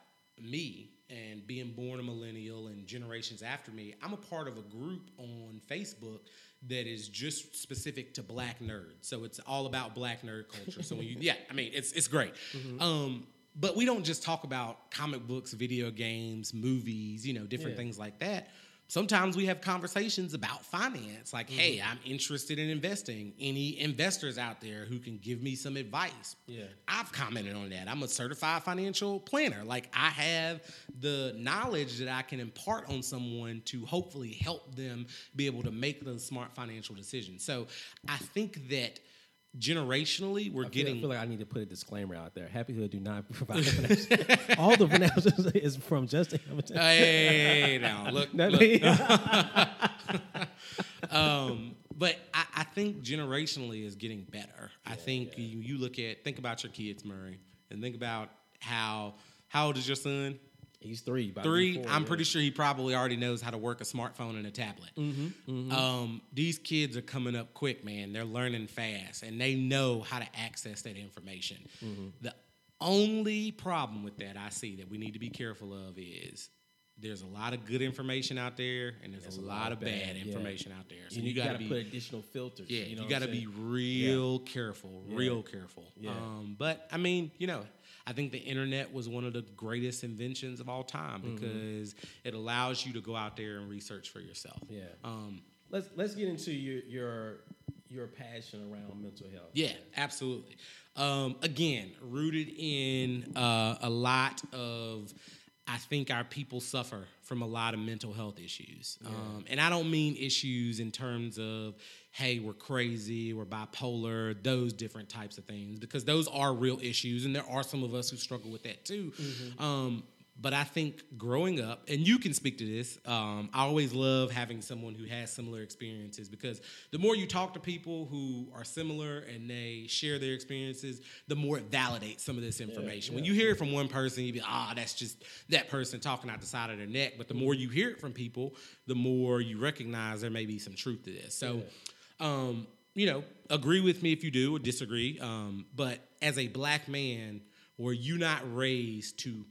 me and being born a millennial and generations after me, I'm a part of a group on Facebook that is just specific to black nerds. So it's all about black nerd culture. So when you, yeah, I mean, it's it's great. Mm-hmm. Um, but we don't just talk about comic books, video games, movies, you know, different yeah. things like that. Sometimes we have conversations about finance. Like, mm-hmm. hey, I'm interested in investing. Any investors out there who can give me some advice? Yeah. I've commented on that. I'm a certified financial planner. Like, I have the knowledge that I can impart on someone to hopefully help them be able to make those smart financial decisions. So I think that generationally, we're I feel, getting. I feel like I need to put a disclaimer out there. Happy Hood do not provide all the pronouncements is from Justin Hamilton. Hey, now look, look. um, but I, I think generationally is getting better. Yeah, I think yeah. you, you look at think about your kids, Murray, and think about how how old is your son? He's three. About three. Four, I'm yeah. pretty sure he probably already knows how to work a smartphone and a tablet. Mm-hmm, mm-hmm. Um, these kids are coming up quick, man. They're learning fast, and they know how to access that information. Mm-hmm. The only problem with that I see that we need to be careful of is there's a lot of good information out there, and there's, there's a, a lot, lot of bad, bad information yeah. out there. So you, you got to put additional filters. Yeah, you, know you got to be real yeah. careful, real yeah. careful. Yeah. Um, but, I mean, you know, I think the internet was one of the greatest inventions of all time because mm-hmm. it allows you to go out there and research for yourself. Yeah. Um, let's let's get into your your your passion around mental health. Yeah, absolutely. Um, again, rooted in uh, a lot of, I think our people suffer from a lot of mental health issues. Yeah. Um, and I don't mean issues in terms of, hey, we're crazy, we're bipolar, those different types of things, because those are real issues, and there are some of us who struggle with that too. Mm-hmm. Um, but I think growing up, and you can speak to this, um, I always love having someone who has similar experiences, because the more you talk to people who are similar and they share their experiences, the more it validates some of this information. Yeah, yeah. When you hear it from one person, you be, ah, oh, that's just that person talking out the side of their neck. But the more you hear it from people, the more you recognize there may be some truth to this. So, yeah. um, you know, agree with me if you do or disagree. Um, but as a black man, were you not raised to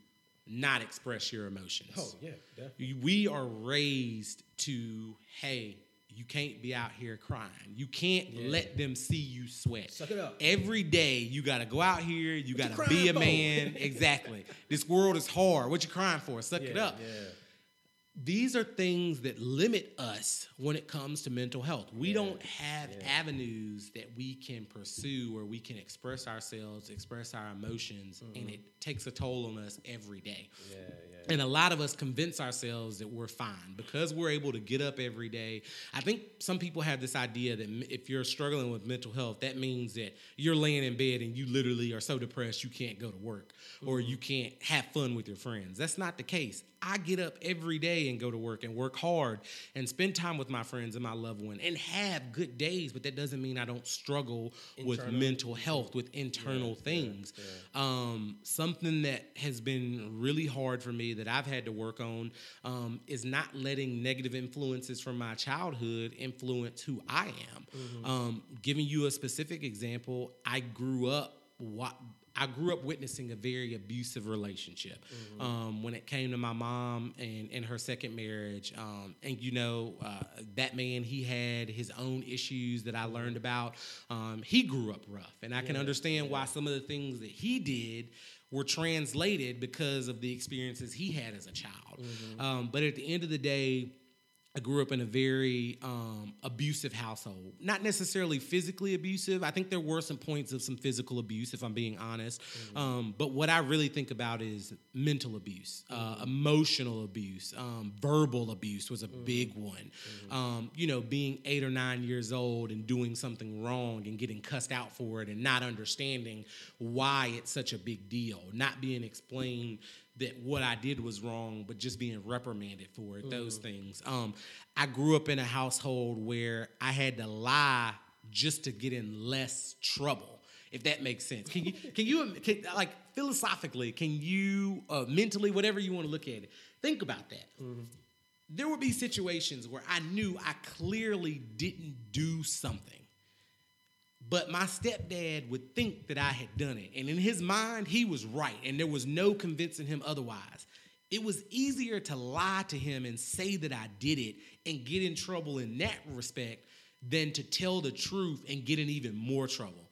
not express your emotions? Oh, yeah, definitely. We are raised to, hey, you can't be out here crying. You can't yeah. let them see you sweat. Suck it up. Every day, you got to go out here. You got to be a man. Exactly. This world is hard. What you crying for? Suck yeah, it up. Yeah. These are things that limit us when it comes to mental health. We yeah, don't have yeah. avenues that we can pursue where we can express ourselves, express our emotions, mm-hmm. and it takes a toll on us every day. Yeah, yeah. And a lot of us convince ourselves that we're fine because we're able to get up every day. I think some people have this idea that if you're struggling with mental health, that means that you're laying in bed and you literally are so depressed you can't go to work mm-hmm. or you can't have fun with your friends. That's not the case. I get up every day and go to work and work hard and spend time with my friends and my loved one and have good days, but that doesn't mean I don't struggle internal. with mental health, with internal yeah, things. Yeah, yeah. Um, something that has been really hard for me that I've had to work on um, is not letting negative influences from my childhood influence who I am. Mm-hmm. Um, giving you a specific example, I grew up what. I grew up witnessing a very abusive relationship mm-hmm. um, when it came to my mom and, and her second marriage. Um, and, you know, uh, that man, he had his own issues that I learned about. Um, he grew up rough. And I yeah. can understand yeah. why some of the things that he did were translated because of the experiences he had as a child. Mm-hmm. Um, but at the end of the day, I grew up in a very um, abusive household, not necessarily physically abusive. I think there were some points of some physical abuse, if I'm being honest. Mm-hmm. Um, but what I really think about is mental abuse, uh, mm-hmm. emotional abuse, um, verbal abuse was a mm-hmm. big one. Mm-hmm. Um, you know, being eight or nine years old and doing something wrong and getting cussed out for it and not understanding why it's such a big deal, not being explained that what I did was wrong, but just being reprimanded for it, mm-hmm. those things. Um, I grew up in a household where I had to lie just to get in less trouble, if that makes sense. Can you, can you, can, like, philosophically, can you, uh, mentally, whatever you want to look at it, think about that. Mm-hmm. there would be situations where I knew I clearly didn't do something, but my stepdad would think that I had done it. And in his mind, he was right, and there was no convincing him otherwise. It was easier to lie to him and say that I did it and get in trouble in that respect than to tell the truth and get in even more trouble.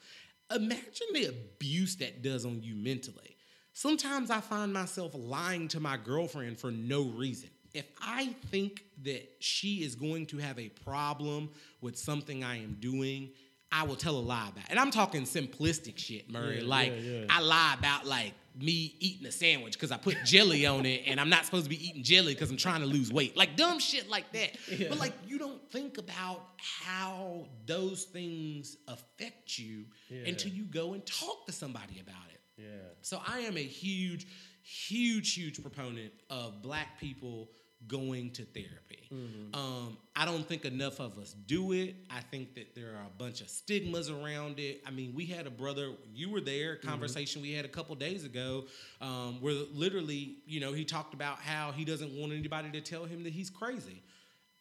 Imagine the abuse that does on you mentally. Sometimes I find myself lying to my girlfriend for no reason. If I think that she is going to have a problem with something I am doing, I will tell a lie about it. And I'm talking simplistic shit, Murray. Yeah, like, yeah, yeah. I lie about, like, me eating a sandwich because I put jelly on it and I'm not supposed to be eating jelly because I'm trying to lose weight. Like, dumb shit like that. Yeah. But, like, you don't think about how those things affect you yeah. until you go and talk to somebody about it. Yeah. So I am a huge, huge, huge proponent of black people going to therapy. Mm-hmm. Um, I don't think enough of us do it. I think that there are a bunch of stigmas around it. I mean, we had a brother, you were there, conversation mm-hmm. we had a couple days ago, um, where literally, you know, he talked about how he doesn't want anybody to tell him that he's crazy.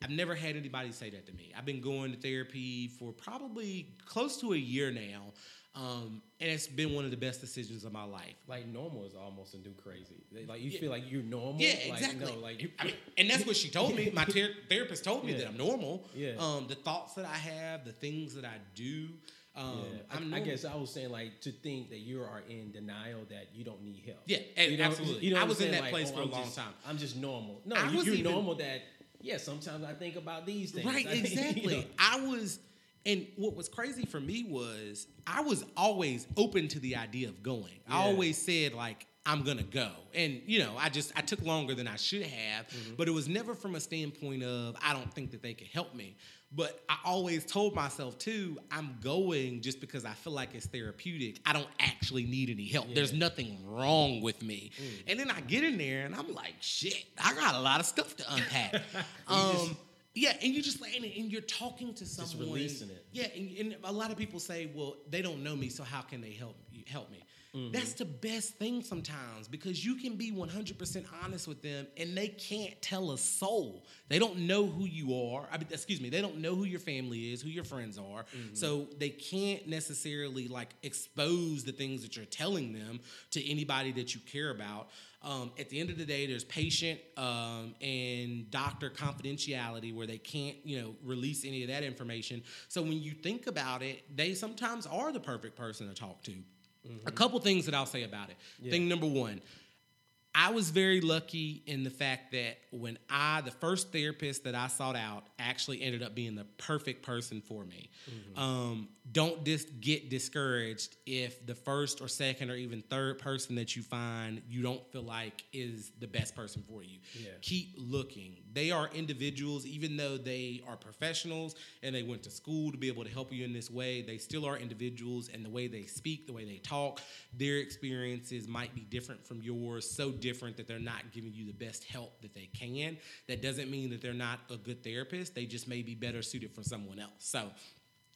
I've never had anybody say that to me. I've been going to therapy for probably close to a year now. Um, and it's been one of the best decisions of my life. Like, normal is almost a new crazy. Like, you yeah. feel like you're normal. Yeah, like, exactly. No, like, I mean, and that's what she told me. My ter- therapist told me yeah. that I'm normal. Yeah. Um, the thoughts that I have, the things that I do. Um, yeah. I'm I, I guess I was saying, like, to think that you are in denial that you don't need help. Yeah, you know, absolutely. You know I was in that like, place oh, for I'm a long just, time. I'm just normal. No, you, you're even, normal that, yeah, sometimes I think about these things. Right, I exactly. Think, you know. I was... And what was crazy for me was I was always open to the idea of going. Yeah. I always said, like, I'm going to go. And, you know, I just, I took longer than I should have. Mm-hmm. But it was never from a standpoint of I don't think that they can help me. But I always told myself, too, I'm going just because I feel like it's therapeutic. I don't actually need any help. Yeah. There's nothing wrong with me. Mm. And then I get in there and I'm like, shit, I got a lot of stuff to unpack. um Yeah, and you just and, and you're talking to someone, just releasing it. Yeah, and, and a lot of people say, "Well, they don't know me, so how can they help me, help me?" Mm-hmm. That's the best thing sometimes because you can be one hundred percent honest with them, and they can't tell a soul. They don't know who you are. I mean, excuse me, they don't know who your family is, who your friends are, mm-hmm. so they can't necessarily like expose the things that you're telling them to anybody that you care about. Um, at the end of the day, there's patient um, and doctor confidentiality where they can't, you know, release any of that information. So when you think about it, they sometimes are the perfect person to talk to. Mm-hmm. A couple things that I'll say about it. Yeah. Thing number one, I was very lucky in the fact that when I, the first therapist that I sought out actually ended up being the perfect person for me. Mm-hmm. Um, don't dis- get discouraged if the first or second or even third person that you find you don't feel like is the best person for you. Yeah. Keep looking. They are individuals, even though they are professionals and they went to school to be able to help you in this way, they still are individuals, and the way they speak, the way they talk, their experiences might be different from yours, so different that they're not giving you the best help that they can. That doesn't mean that they're not a good therapist. They just may be better suited for someone else. So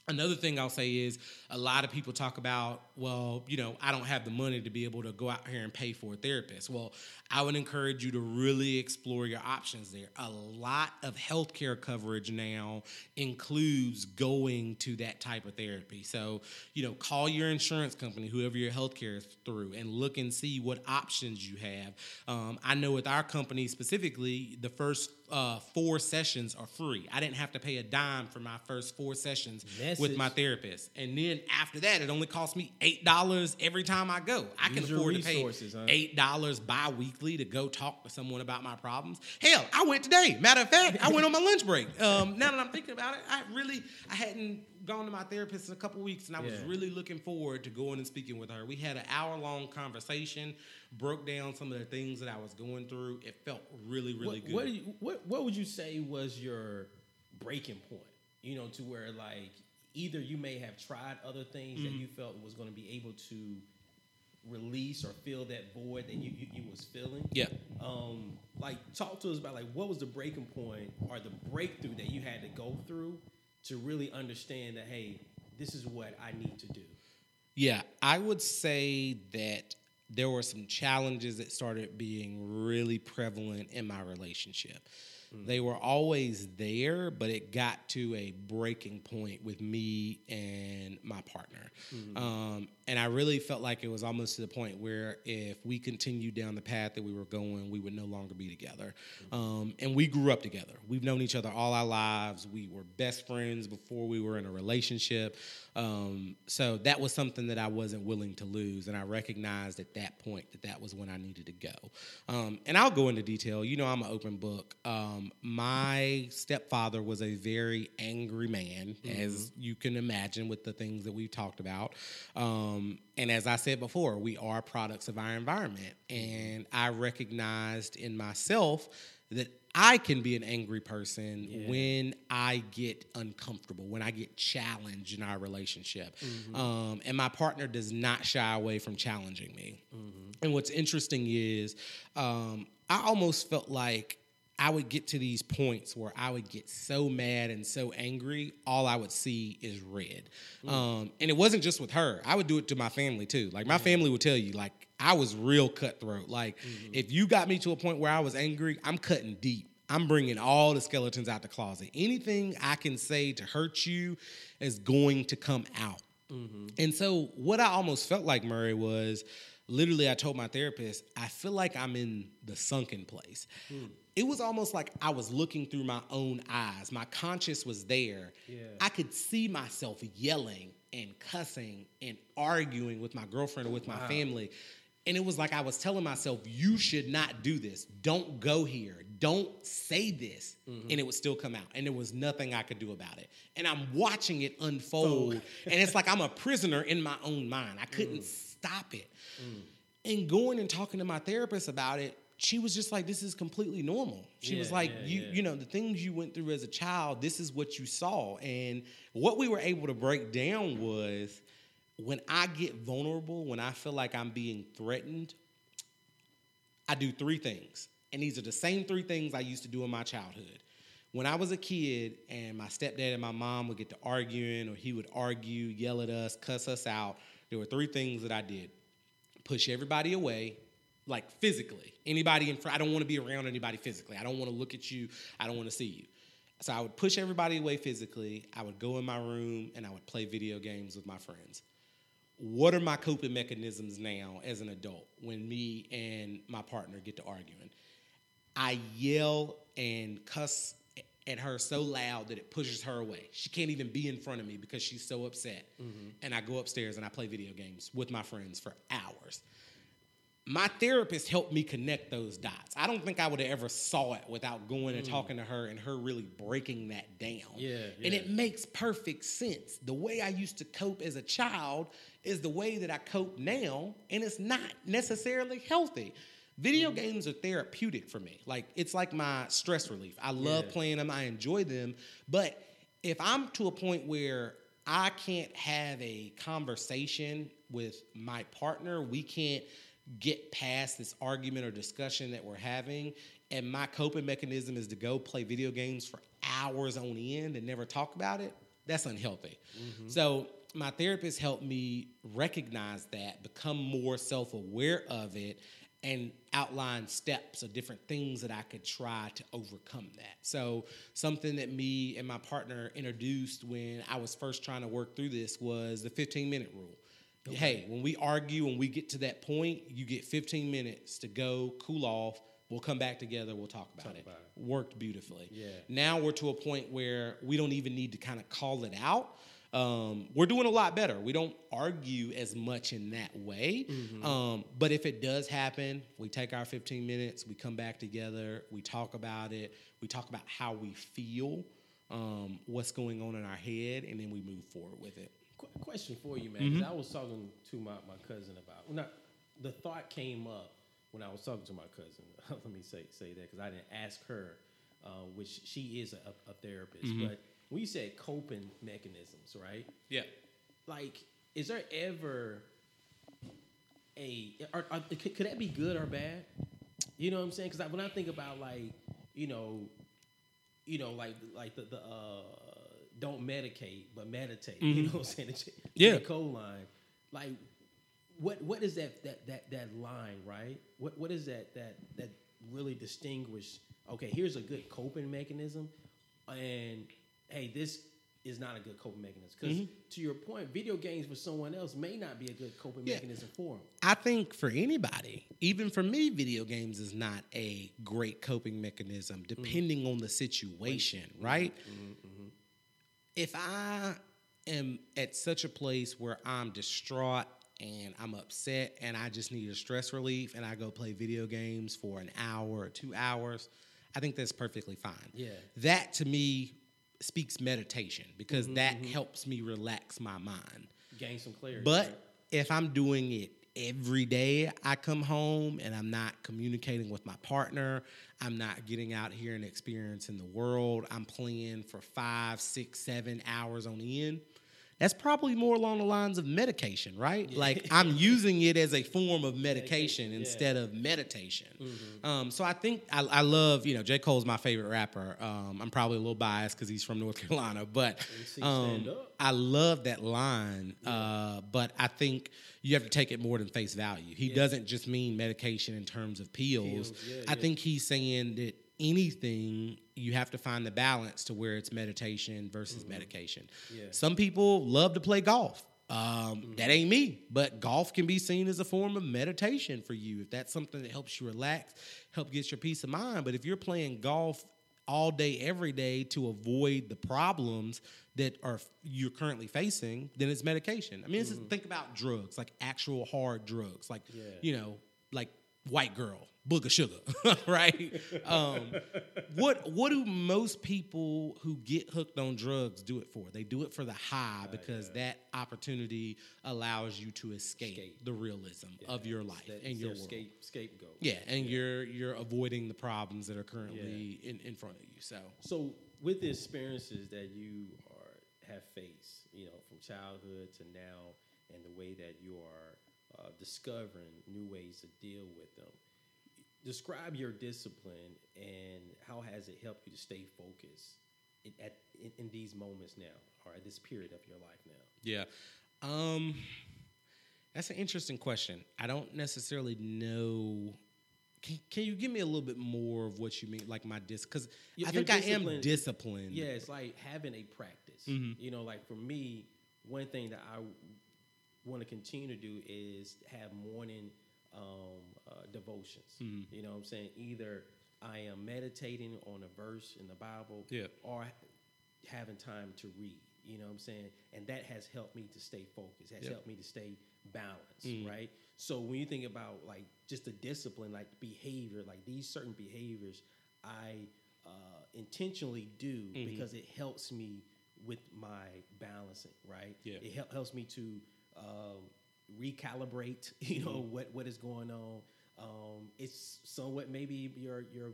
another thing I'll say is a lot of people talk about, well, you know, I don't have the money to be able to go out here and pay for a therapist. Well, I would encourage you to really explore your options there. A lot of healthcare coverage now includes going to that type of therapy. So, you know, call your insurance company, whoever your healthcare is through, and look and see what options you have. Um, I know with our company specifically, the first Uh, four sessions are free. I didn't have to pay a dime for my first four sessions Message. with my therapist. And then after that, it only cost me eight dollars every time I go. I Use can afford to pay eight dollars bi-weekly to go talk to someone about my problems. Hell, I went today. Matter of fact, I went on my lunch break. Um, now that I'm thinking about it, I really, I hadn't gone to my therapist in a couple weeks, and I yeah. was really looking forward to going and speaking with her. We had an hour-long conversation, broke down some of the things that I was going through. It felt really, really what, good. What, do you, what what would you say was your breaking point? You know, to where, like, either you may have tried other things mm-hmm. that you felt was going to be able to release or fill that void that you, you, you was feeling. Yeah. Um, like, talk to us about, like, what was the breaking point or the breakthrough that you had to go through to really understand that, hey, this is what I need to do? Yeah, I would say that there were some challenges that started being really prevalent in my relationship. Mm. They were always there, but it got to a breaking point with me and my partner. Mm-hmm. Um, and I really felt like it was almost to the point where if we continued down the path that we were going, we would no longer be together. Mm-hmm. Um, and we grew up together. We've known each other all our lives. We were best friends before we were in a relationship. Um, so that was something that I wasn't willing to lose. And I recognized at that point that that was when I needed to go. Um, and I'll go into detail. You know, I'm an open book. Um, my stepfather was a very angry man, mm-hmm. as you can imagine with the things that we've talked about. Um, and as I said before, we are products of our environment. And I recognized in myself that I can be an angry person yeah. when I get uncomfortable, when I get challenged in our relationship. Mm-hmm. Um, and my partner does not shy away from challenging me. Mm-hmm. And what's interesting is um, I almost felt like I would get to these points where I would get so mad and so angry, all I would see is red. Mm-hmm. Um, and it wasn't just with her. I would do it to my family, too. Like, my mm-hmm. family would tell you, like, I was real cutthroat. Like, mm-hmm. if you got me to a point where I was angry, I'm cutting deep. I'm bringing all the skeletons out the closet. Anything I can say to hurt you is going to come out. Mm-hmm. And so what I almost felt like, Murray, was literally I told my therapist, I feel like I'm in the sunken place. Mm. It was almost like I was looking through my own eyes. My conscience was there. Yeah. I could see myself yelling and cussing and arguing with my girlfriend or with my wow. family. And it was like I was telling myself, you should not do this. Don't go here. Don't say this. Mm-hmm. And it would still come out. And there was nothing I could do about it. And I'm watching it unfold. Oh. And it's like I'm a prisoner in my own mind. I couldn't mm. stop it. Mm. And going and talking to my therapist about it, she was just like, this is completely normal. She yeah, was like, yeah, you yeah. you know, the things you went through as a child, this is what you saw. And what we were able to break down was, when I get vulnerable, when I feel like I'm being threatened, I do three things. And these are the same three things I used to do in my childhood. When I was a kid and my stepdad and my mom would get to arguing, or he would argue, yell at us, cuss us out, there were three things that I did. Push everybody away, like physically. Anybody in front, I don't want to be around anybody physically. I don't want to look at you. I don't want to see you. So I would push everybody away physically. I would go in my room and I would play video games with my friends. What are my coping mechanisms now as an adult when me and my partner get to arguing? I yell and cuss at her so loud that it pushes her away. She can't even be in front of me because she's so upset. Mm-hmm. And I go upstairs and I play video games with my friends for hours. My therapist helped me connect those dots. I don't think I would have ever saw it without going and mm. talking to her and her really breaking that down. Yeah, yeah. And it makes perfect sense. The way I used to cope as a child is the way that I cope now, and it's not necessarily healthy. Video mm. games are therapeutic for me. Like, it's like my stress relief. I love yeah. playing them. I enjoy them. But if I'm to a point where I can't have a conversation with my partner, we can't get past this argument or discussion that we're having, and my coping mechanism is to go play video games for hours on end and never talk about it, that's unhealthy. Mm-hmm. So my therapist helped me recognize that, become more self-aware of it, and outline steps or different things that I could try to overcome that. So something that me and my partner introduced when I was first trying to work through this was the fifteen-minute rule. Okay. Hey, when we argue and we get to that point, you get fifteen minutes to go, cool off. We'll come back together. We'll talk about, talk it. about it. Worked beautifully. Yeah. Now we're to a point where we don't even need to kind of call it out. Um, we're doing a lot better. We don't argue as much in that way. Mm-hmm. Um, but if it does happen, we take our fifteen minutes. We come back together. We talk about it. We talk about how we feel, um, what's going on in our head, and then we move forward with it. Question for you, man. Mm-hmm. I was talking to my, my cousin about, well, not, the thought came up when I was talking to my cousin. Let me say say that because I didn't ask her, uh, which she is a, a therapist. Mm-hmm. But when you said coping mechanisms, right? Yeah. Like, is there ever a, are, are, could, could that be good or bad? You know what I'm saying? Because when I think about, like, you know, you know, like like the the. Uh, don't medicate, but meditate. Mm-hmm. You know what I'm saying? The yeah. Code line. Like, what what is that that that that line, right? What what is that that that really distinguish okay, here's a good coping mechanism, and hey, this is not a good coping mechanism. Because mm-hmm. to your point, video games for someone else may not be a good coping yeah. mechanism for them. I think for anybody, even for me, video games is not a great coping mechanism, depending mm-hmm. on the situation, mm-hmm. right? Mm-hmm. If I am at such a place where I'm distraught and I'm upset and I just need a stress relief and I go play video games for an hour or two hours, I think that's perfectly fine. Yeah. That, to me, speaks meditation because mm-hmm, that mm-hmm. helps me relax my mind. Gain some clarity. But right? if I'm doing it every day, I come home and I'm not communicating with my partner, I'm not getting out here and experiencing the world, I'm playing for five, six, seven hours on end, that's probably more along the lines of medication, right? Yeah. Like, I'm using it as a form of medication yeah. instead of meditation. Mm-hmm. Um, so I think I, I love, you know, J. Cole's my favorite rapper. Um, I'm probably a little biased because he's from North Carolina, but um, I love that line. Yeah. Uh, but I think you have to take it more than face value. He yeah. doesn't just mean medication in terms of pills. pills. Yeah, I yeah. think he's saying that anything, you have to find the balance to where it's meditation versus mm-hmm. medication. Yeah. Some people love to play golf. Um, mm-hmm. That ain't me, but golf can be seen as a form of meditation for you. If that's something that helps you relax, help get your peace of mind. But if you're playing golf all day, every day to avoid the problems that are you're currently facing, then it's medication. I mean, mm-hmm. just think about drugs, like actual hard drugs, like, yeah. you know, like white girl. Booger sugar, right? Um, what what do most people who get hooked on drugs do it for? They do it for the high because uh, yeah. that opportunity allows you to escape, escape. the realism yeah. of your life that, and your world. Scape, scapegoat. Yeah, and yeah. you're you're avoiding the problems that are currently yeah. in, in front of you. So, so with the experiences that you are have faced, you know, from childhood to now, and the way that you are uh, discovering new ways to deal with them. Describe your discipline and how has it helped you to stay focused in, at, in, in these moments now or at this period of your life now? Yeah. Um, that's an interesting question. I don't necessarily know. Can, can you give me a little bit more of what you mean, like my dis? Because I think I am disciplined. Yeah, it's like having a practice. Mm-hmm. You know, like for me, one thing that I want to continue to do is have morning Um, uh, devotions. Mm-hmm. You know what I'm saying? Either I am meditating on a verse in the Bible yeah. or having time to read. You know what I'm saying? And that has helped me to stay focused. Has yeah. helped me to stay balanced, mm-hmm. right? So when you think about like just the discipline, like behavior, like these certain behaviors I uh, intentionally do mm-hmm. because it helps me with my balancing, right? Yeah. It hel- helps me to um, recalibrate, you know, mm-hmm. what, what is going on. Um, it's somewhat maybe your your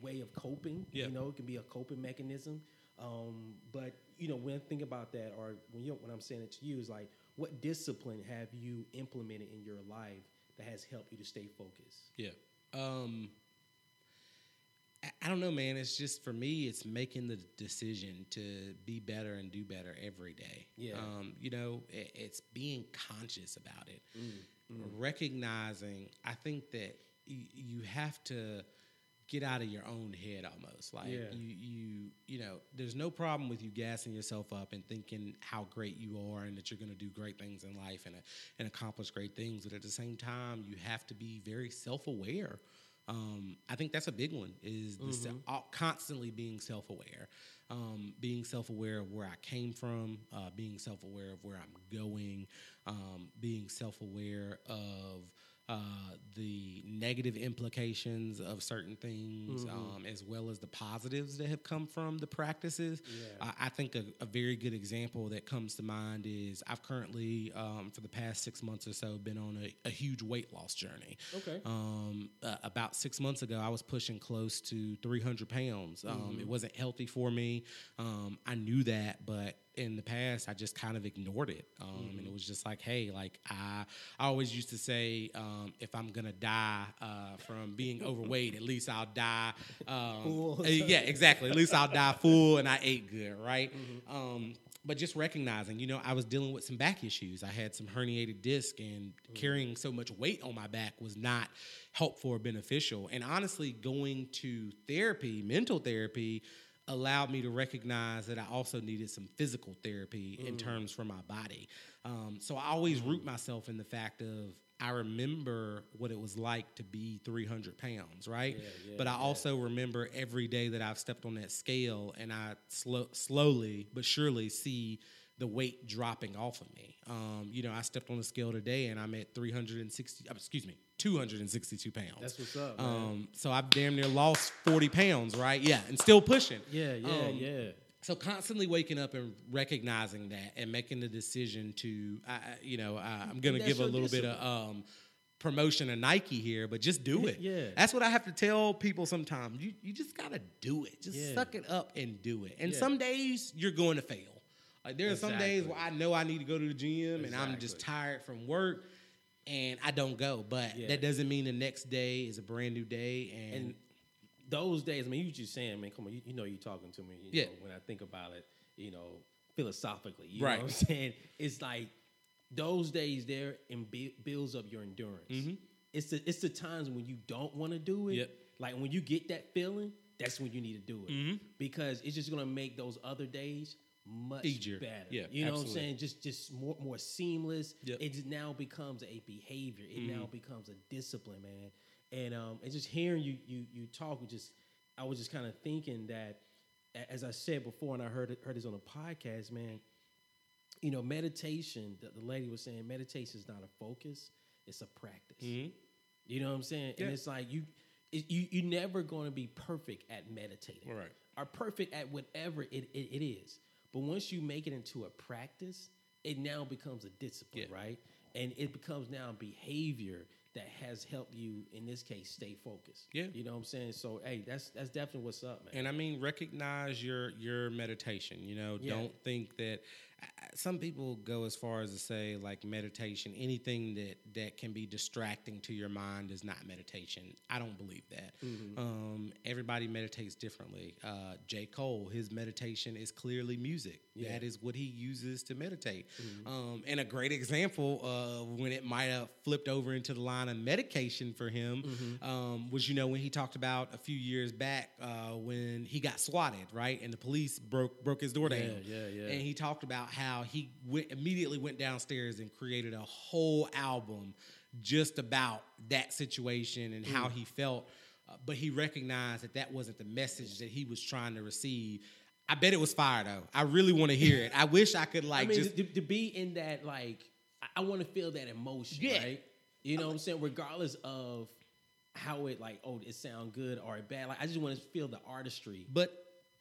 way of coping, yeah. you know, it can be a coping mechanism. Um, but, you know, when I think about that or when, you, when I'm saying it to you is like, what discipline have you implemented in your life that has helped you to stay focused? Yeah. Um, I, I don't know, man. It's just, for me, it's making the decision to be better and do better every day. Yeah. Um, you know, it, it's being conscious about it. Mm, mm. Recognizing, I think that y- you have to get out of your own head almost. Like, yeah. you, you, you know, there's no problem with you gassing yourself up and thinking how great you are and that you're going to do great things in life and, uh, and accomplish great things. But at the same time, you have to be very self-aware. Um, I think that's a big one, is the mm-hmm. se- all, constantly being self-aware, um, being self-aware of where I came from, uh, being self-aware of where I'm going, um, being self-aware of uh, the negative implications of certain things, mm-hmm. um, as well as the positives that have come from the practices. Yeah. Uh, I think a, a very good example that comes to mind is I've currently, um, for the past six months or so, been on a, a huge weight loss journey. Okay. Um, uh, about six months ago, I was pushing close to three hundred pounds. Um, mm-hmm. It wasn't healthy for me. Um, I knew that, but in the past, I just kind of ignored it. Um, mm-hmm. And it was just like, hey, like I, I always used to say, um, if I'm going to die uh, from being overweight, at least I'll die. Um, full. Yeah, exactly. At least I'll die full and I ate good, right? Mm-hmm. Um, But just recognizing, you know, I was dealing with some back issues. I had some herniated disc, and mm. carrying so much weight on my back was not helpful or beneficial. And honestly, going to therapy, mental therapy, allowed me to recognize that I also needed some physical therapy mm. in terms for my body. Um, so I always root myself in the fact of, I remember what it was like to be three hundred pounds, right? Yeah, yeah, but I yeah. also remember every day that I've stepped on that scale, and I sl- slowly but surely see the weight dropping off of me. Um, you know, I stepped on the scale today, and I'm at three hundred sixty, excuse me, two hundred sixty-two pounds. That's what's up, man. Um, so I've damn near lost forty pounds, right? Yeah, and still pushing. Yeah, yeah, um, yeah. So constantly waking up and recognizing that, and making the decision to, uh, you know, uh, I'm going to give a little discipline. bit of um, promotion to Nike here, but just do it. Yeah. That's what I have to tell people sometimes. You you just got to do it. Just yeah. suck it up and do it. And yeah. some days you're going to fail. Like there are exactly. some days where I know I need to go to the gym, exactly. and I'm just tired from work, and I don't go. But yeah. that doesn't mean the next day is a brand new day, and, and those days, I mean, you just saying, man, come on, you, you know you're talking to me. You yeah. know, when I think about it, you know, philosophically, you right. know what I'm saying? It's like those days there and builds up your endurance. Mm-hmm. It's the it's the times when you don't want to do it. Yep. Like when you get that feeling, that's when you need to do it. Mm-hmm. Because it's just going to make those other days much easier. Better. Yeah, you know absolutely. What I'm saying? Just just more, more seamless. Yep. It now becomes a behavior. It mm-hmm. now becomes a discipline, man. And um, and just hearing you you you talk, just I was just kind of thinking that, as I said before, and I heard it, heard this on a podcast, man. You know, meditation. The, the lady was saying, meditation is not a focus; it's a practice. Mm-hmm. You know what I'm saying? Yeah. And it's like you, it, you you're never going to be perfect at meditating, right? Or perfect at whatever it, it it is. But once you make it into a practice, it now becomes a discipline, yeah. right? And it becomes now a behavior that has helped you, in this case, stay focused. Yeah. You know what I'm saying? So, hey, that's that's definitely what's up, man. And, I mean, recognize your your meditation. You know, yeah. don't think that – some people go as far as to say, like, meditation, anything that, that can be distracting to your mind is not meditation. I don't believe that. Mm-hmm. Um, everybody meditates differently. Uh, J. Cole, his meditation is clearly music. Yeah. That is what he uses to meditate. Mm-hmm. Um, and a great example of when it might have flipped over into the line of medication for him mm-hmm. um, was, you know, when he talked about a few years back uh, when he got swatted, right? And the police broke broke his door down. Yeah, yeah, yeah. And he talked about how he went, immediately went downstairs and created a whole album just about that situation and mm. how he felt. Uh, but he recognized that that wasn't the message that he was trying to receive. I bet it was fire, though. I really want to hear it. I wish I could, like, I mean, just... To, to be in that, like, I want to feel that emotion, yeah. right? You know what I'm saying? Regardless of how it, like, oh, it sound good or it bad. Like, I just want to feel the artistry. But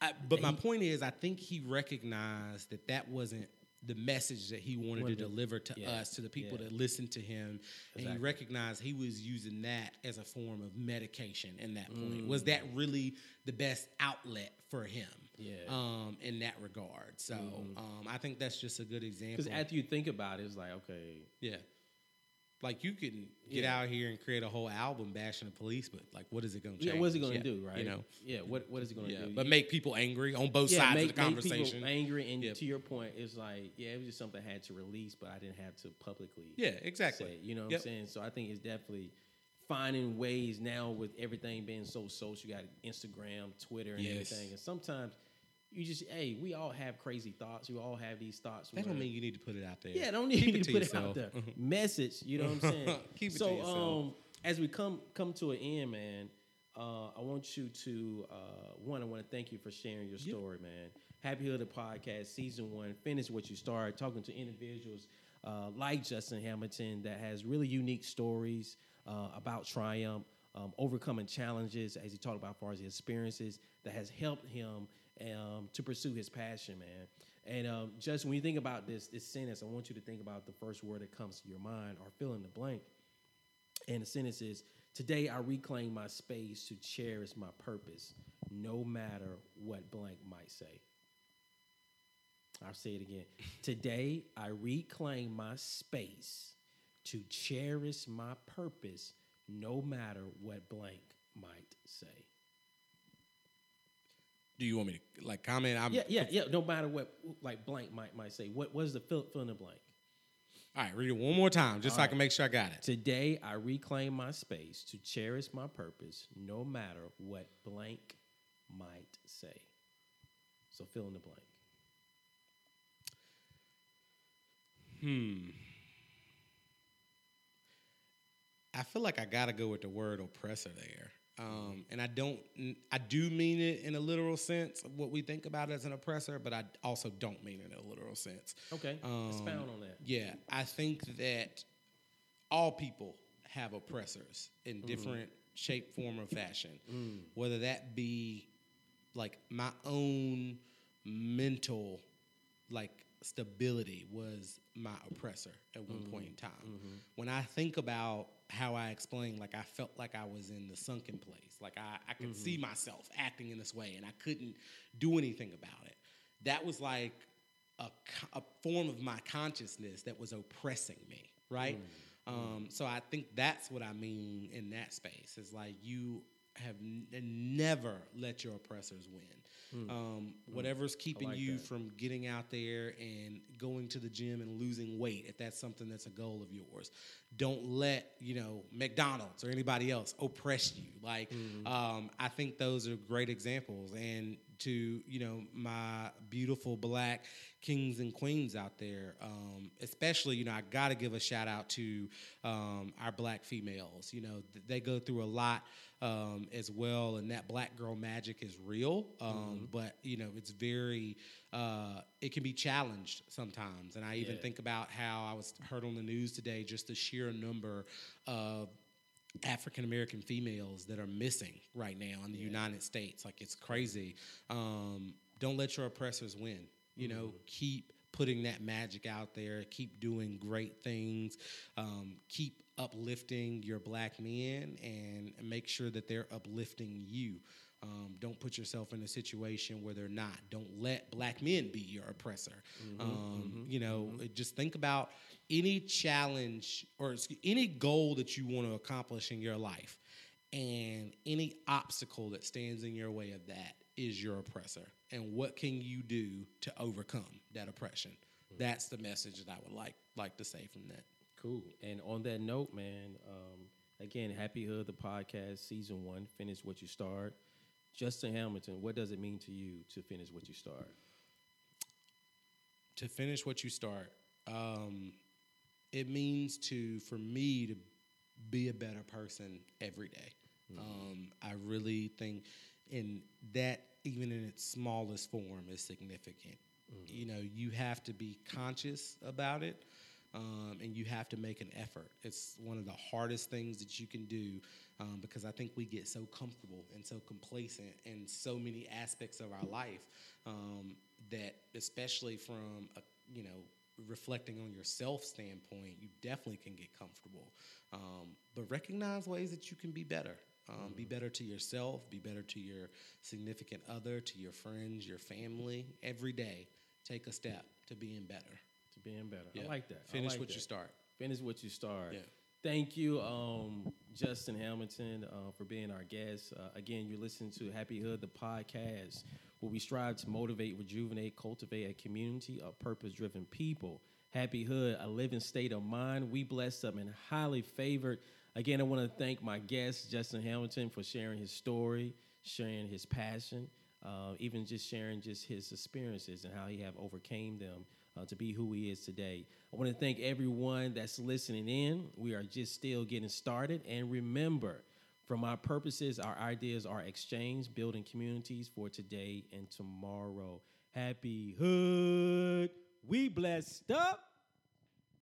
I, but my he, point is, I think he recognized that that wasn't the message that he wanted to deliver to yeah, us, to the people yeah. that listened to him. Exactly. And he recognized he was using that as a form of medication in that point. Mm. Was that really the best outlet for him yeah. um, in that regard? So mm. um, I think that's just a good example. Because after you think about it, it's like, okay. Yeah. Like, you can get yeah. out here and create a whole album bashing the police, but, like, what is it going to change? Yeah, what is it going to yeah. do, right? You know? Yeah, what, what is it going to yeah. do? But make people angry on both yeah, sides make, of the conversation. Make people angry, and yeah. to your point, it's like, yeah, it was just something I had to release, but I didn't have to publicly Yeah, exactly. say it, you know what yep. I'm saying? So I think it's definitely finding ways now with everything being so social. You got Instagram, Twitter, and yes. everything. And sometimes... You just, hey, we all have crazy thoughts. We all have these thoughts. That don't mean you need to put it out there. Yeah, don't need you to put it out there. Message, you know what I'm saying? Keep it to yourself. So, um, as we come come to an end, man, uh, I want you to, uh, one, I want to thank you for sharing your story, yeah. man. Happy Hood Podcast, Season one, finish what you started, talking to individuals uh, like Justin Hamilton that has really unique stories uh, about triumph, um, overcoming challenges, as he talked about as far as his experiences, that has helped him Um, to pursue his passion, man. And um, just when you think about this this sentence, I want you to think about the first word that comes to your mind or fill in the blank. And the sentence is, today I reclaim my space to cherish my purpose, no matter what blank might say. I'll say it again. Today I reclaim my space to cherish my purpose, no matter what blank might say. Do you want me to like comment? I'm, yeah, yeah, yeah. No matter what, like blank might might say. What was the fill, fill in the blank? All right, read it one more time, just All so right. I can make sure I got it. Today, I reclaim my space to cherish my purpose, no matter what blank might say. So fill in the blank. Hmm. I feel like I gotta go with the word oppressor there. Um, and I don't, I do mean it in a literal sense of what we think about as an oppressor, but I also don't mean it in a literal sense. Okay, um, expound on that. Yeah, I think that all people have oppressors in mm. different shape, form, or fashion. Mm. Whether that be like my own mental, like stability was my oppressor at one mm. point in time. Mm-hmm. When I think about how I explained, like I felt like I was in the sunken place. Like I, I could mm-hmm. see myself acting in this way and I couldn't do anything about it. That was like a, a form of my consciousness that was oppressing me, right? Mm-hmm. Um, so I think that's what I mean in that space. It's like you have n- never let your oppressors win. Mm-hmm. Um, whatever's keeping like you that. from getting out there and going to the gym and losing weight, if that's something that's a goal of yours, don't let, you know, McDonald's or anybody else oppress you. Like, mm-hmm. um, I think those are great examples. And to, you know, my beautiful black kings and queens out there, um, especially, you know, I got to give a shout out to um, our black females. You know, th- they go through a lot um, as well. And that black girl magic is real. Um, mm-hmm. But, you know, it's very, uh, it can be challenged sometimes. And I even yeah. think about how I was heard on the news today, just the sheer number of African-American females that are missing right now in the yeah. United States. Like, it's crazy. Um, don't let your oppressors win. You know, mm-hmm. keep putting that magic out there. Keep doing great things. Um, keep uplifting your black men and make sure that they're uplifting you. Um, don't put yourself in a situation where they're not. Don't let black men be your oppressor. Mm-hmm, um, mm-hmm, you know, mm-hmm. just think about any challenge or any goal that you want to accomplish in your life, and any obstacle that stands in your way of that is your oppressor. And what can you do to overcome that oppression? Mm-hmm. That's the message that I would like like to say from that. Cool. And on that note, man, um, again, Happy Hood, the podcast, season one, finish what you start. Justin Hamilton, what does it mean to you to finish what you start? To finish what you start, um, it means to, for me, to be a better person every day. Mm-hmm. Um, I really think, and that, even in its smallest form, is significant. Mm-hmm. You know, you have to be conscious about it, um, and you have to make an effort. It's one of the hardest things that you can do. Um, because I think we get so comfortable and so complacent in so many aspects of our life um, that, especially from a, you know, reflecting on yourself standpoint, you definitely can get comfortable. Um, but recognize ways that you can be better. Um, mm-hmm. Be better to yourself. Be better to your significant other, to your friends, your family. Every day, take a step to being better. To being better. Yeah. I like that. Finish like what that. you start. Finish what you start. Yeah. Thank you, um, Justin Hamilton, uh, for being our guest. Uh, again, you're listening to Happy Hood, the podcast, where we strive to motivate, rejuvenate, cultivate a community of purpose-driven people. Happy Hood, a living state of mind. We blessed up and highly favored. Again, I want to thank my guest, Justin Hamilton, for sharing his story, sharing his passion, uh, even just sharing just his experiences and how he have overcame them. Uh, to be who he is today. I want to thank everyone that's listening in. We are just still getting started. And remember, from our purposes, our ideas are exchanged, building communities for today and tomorrow. Happy Hood. We blessed up.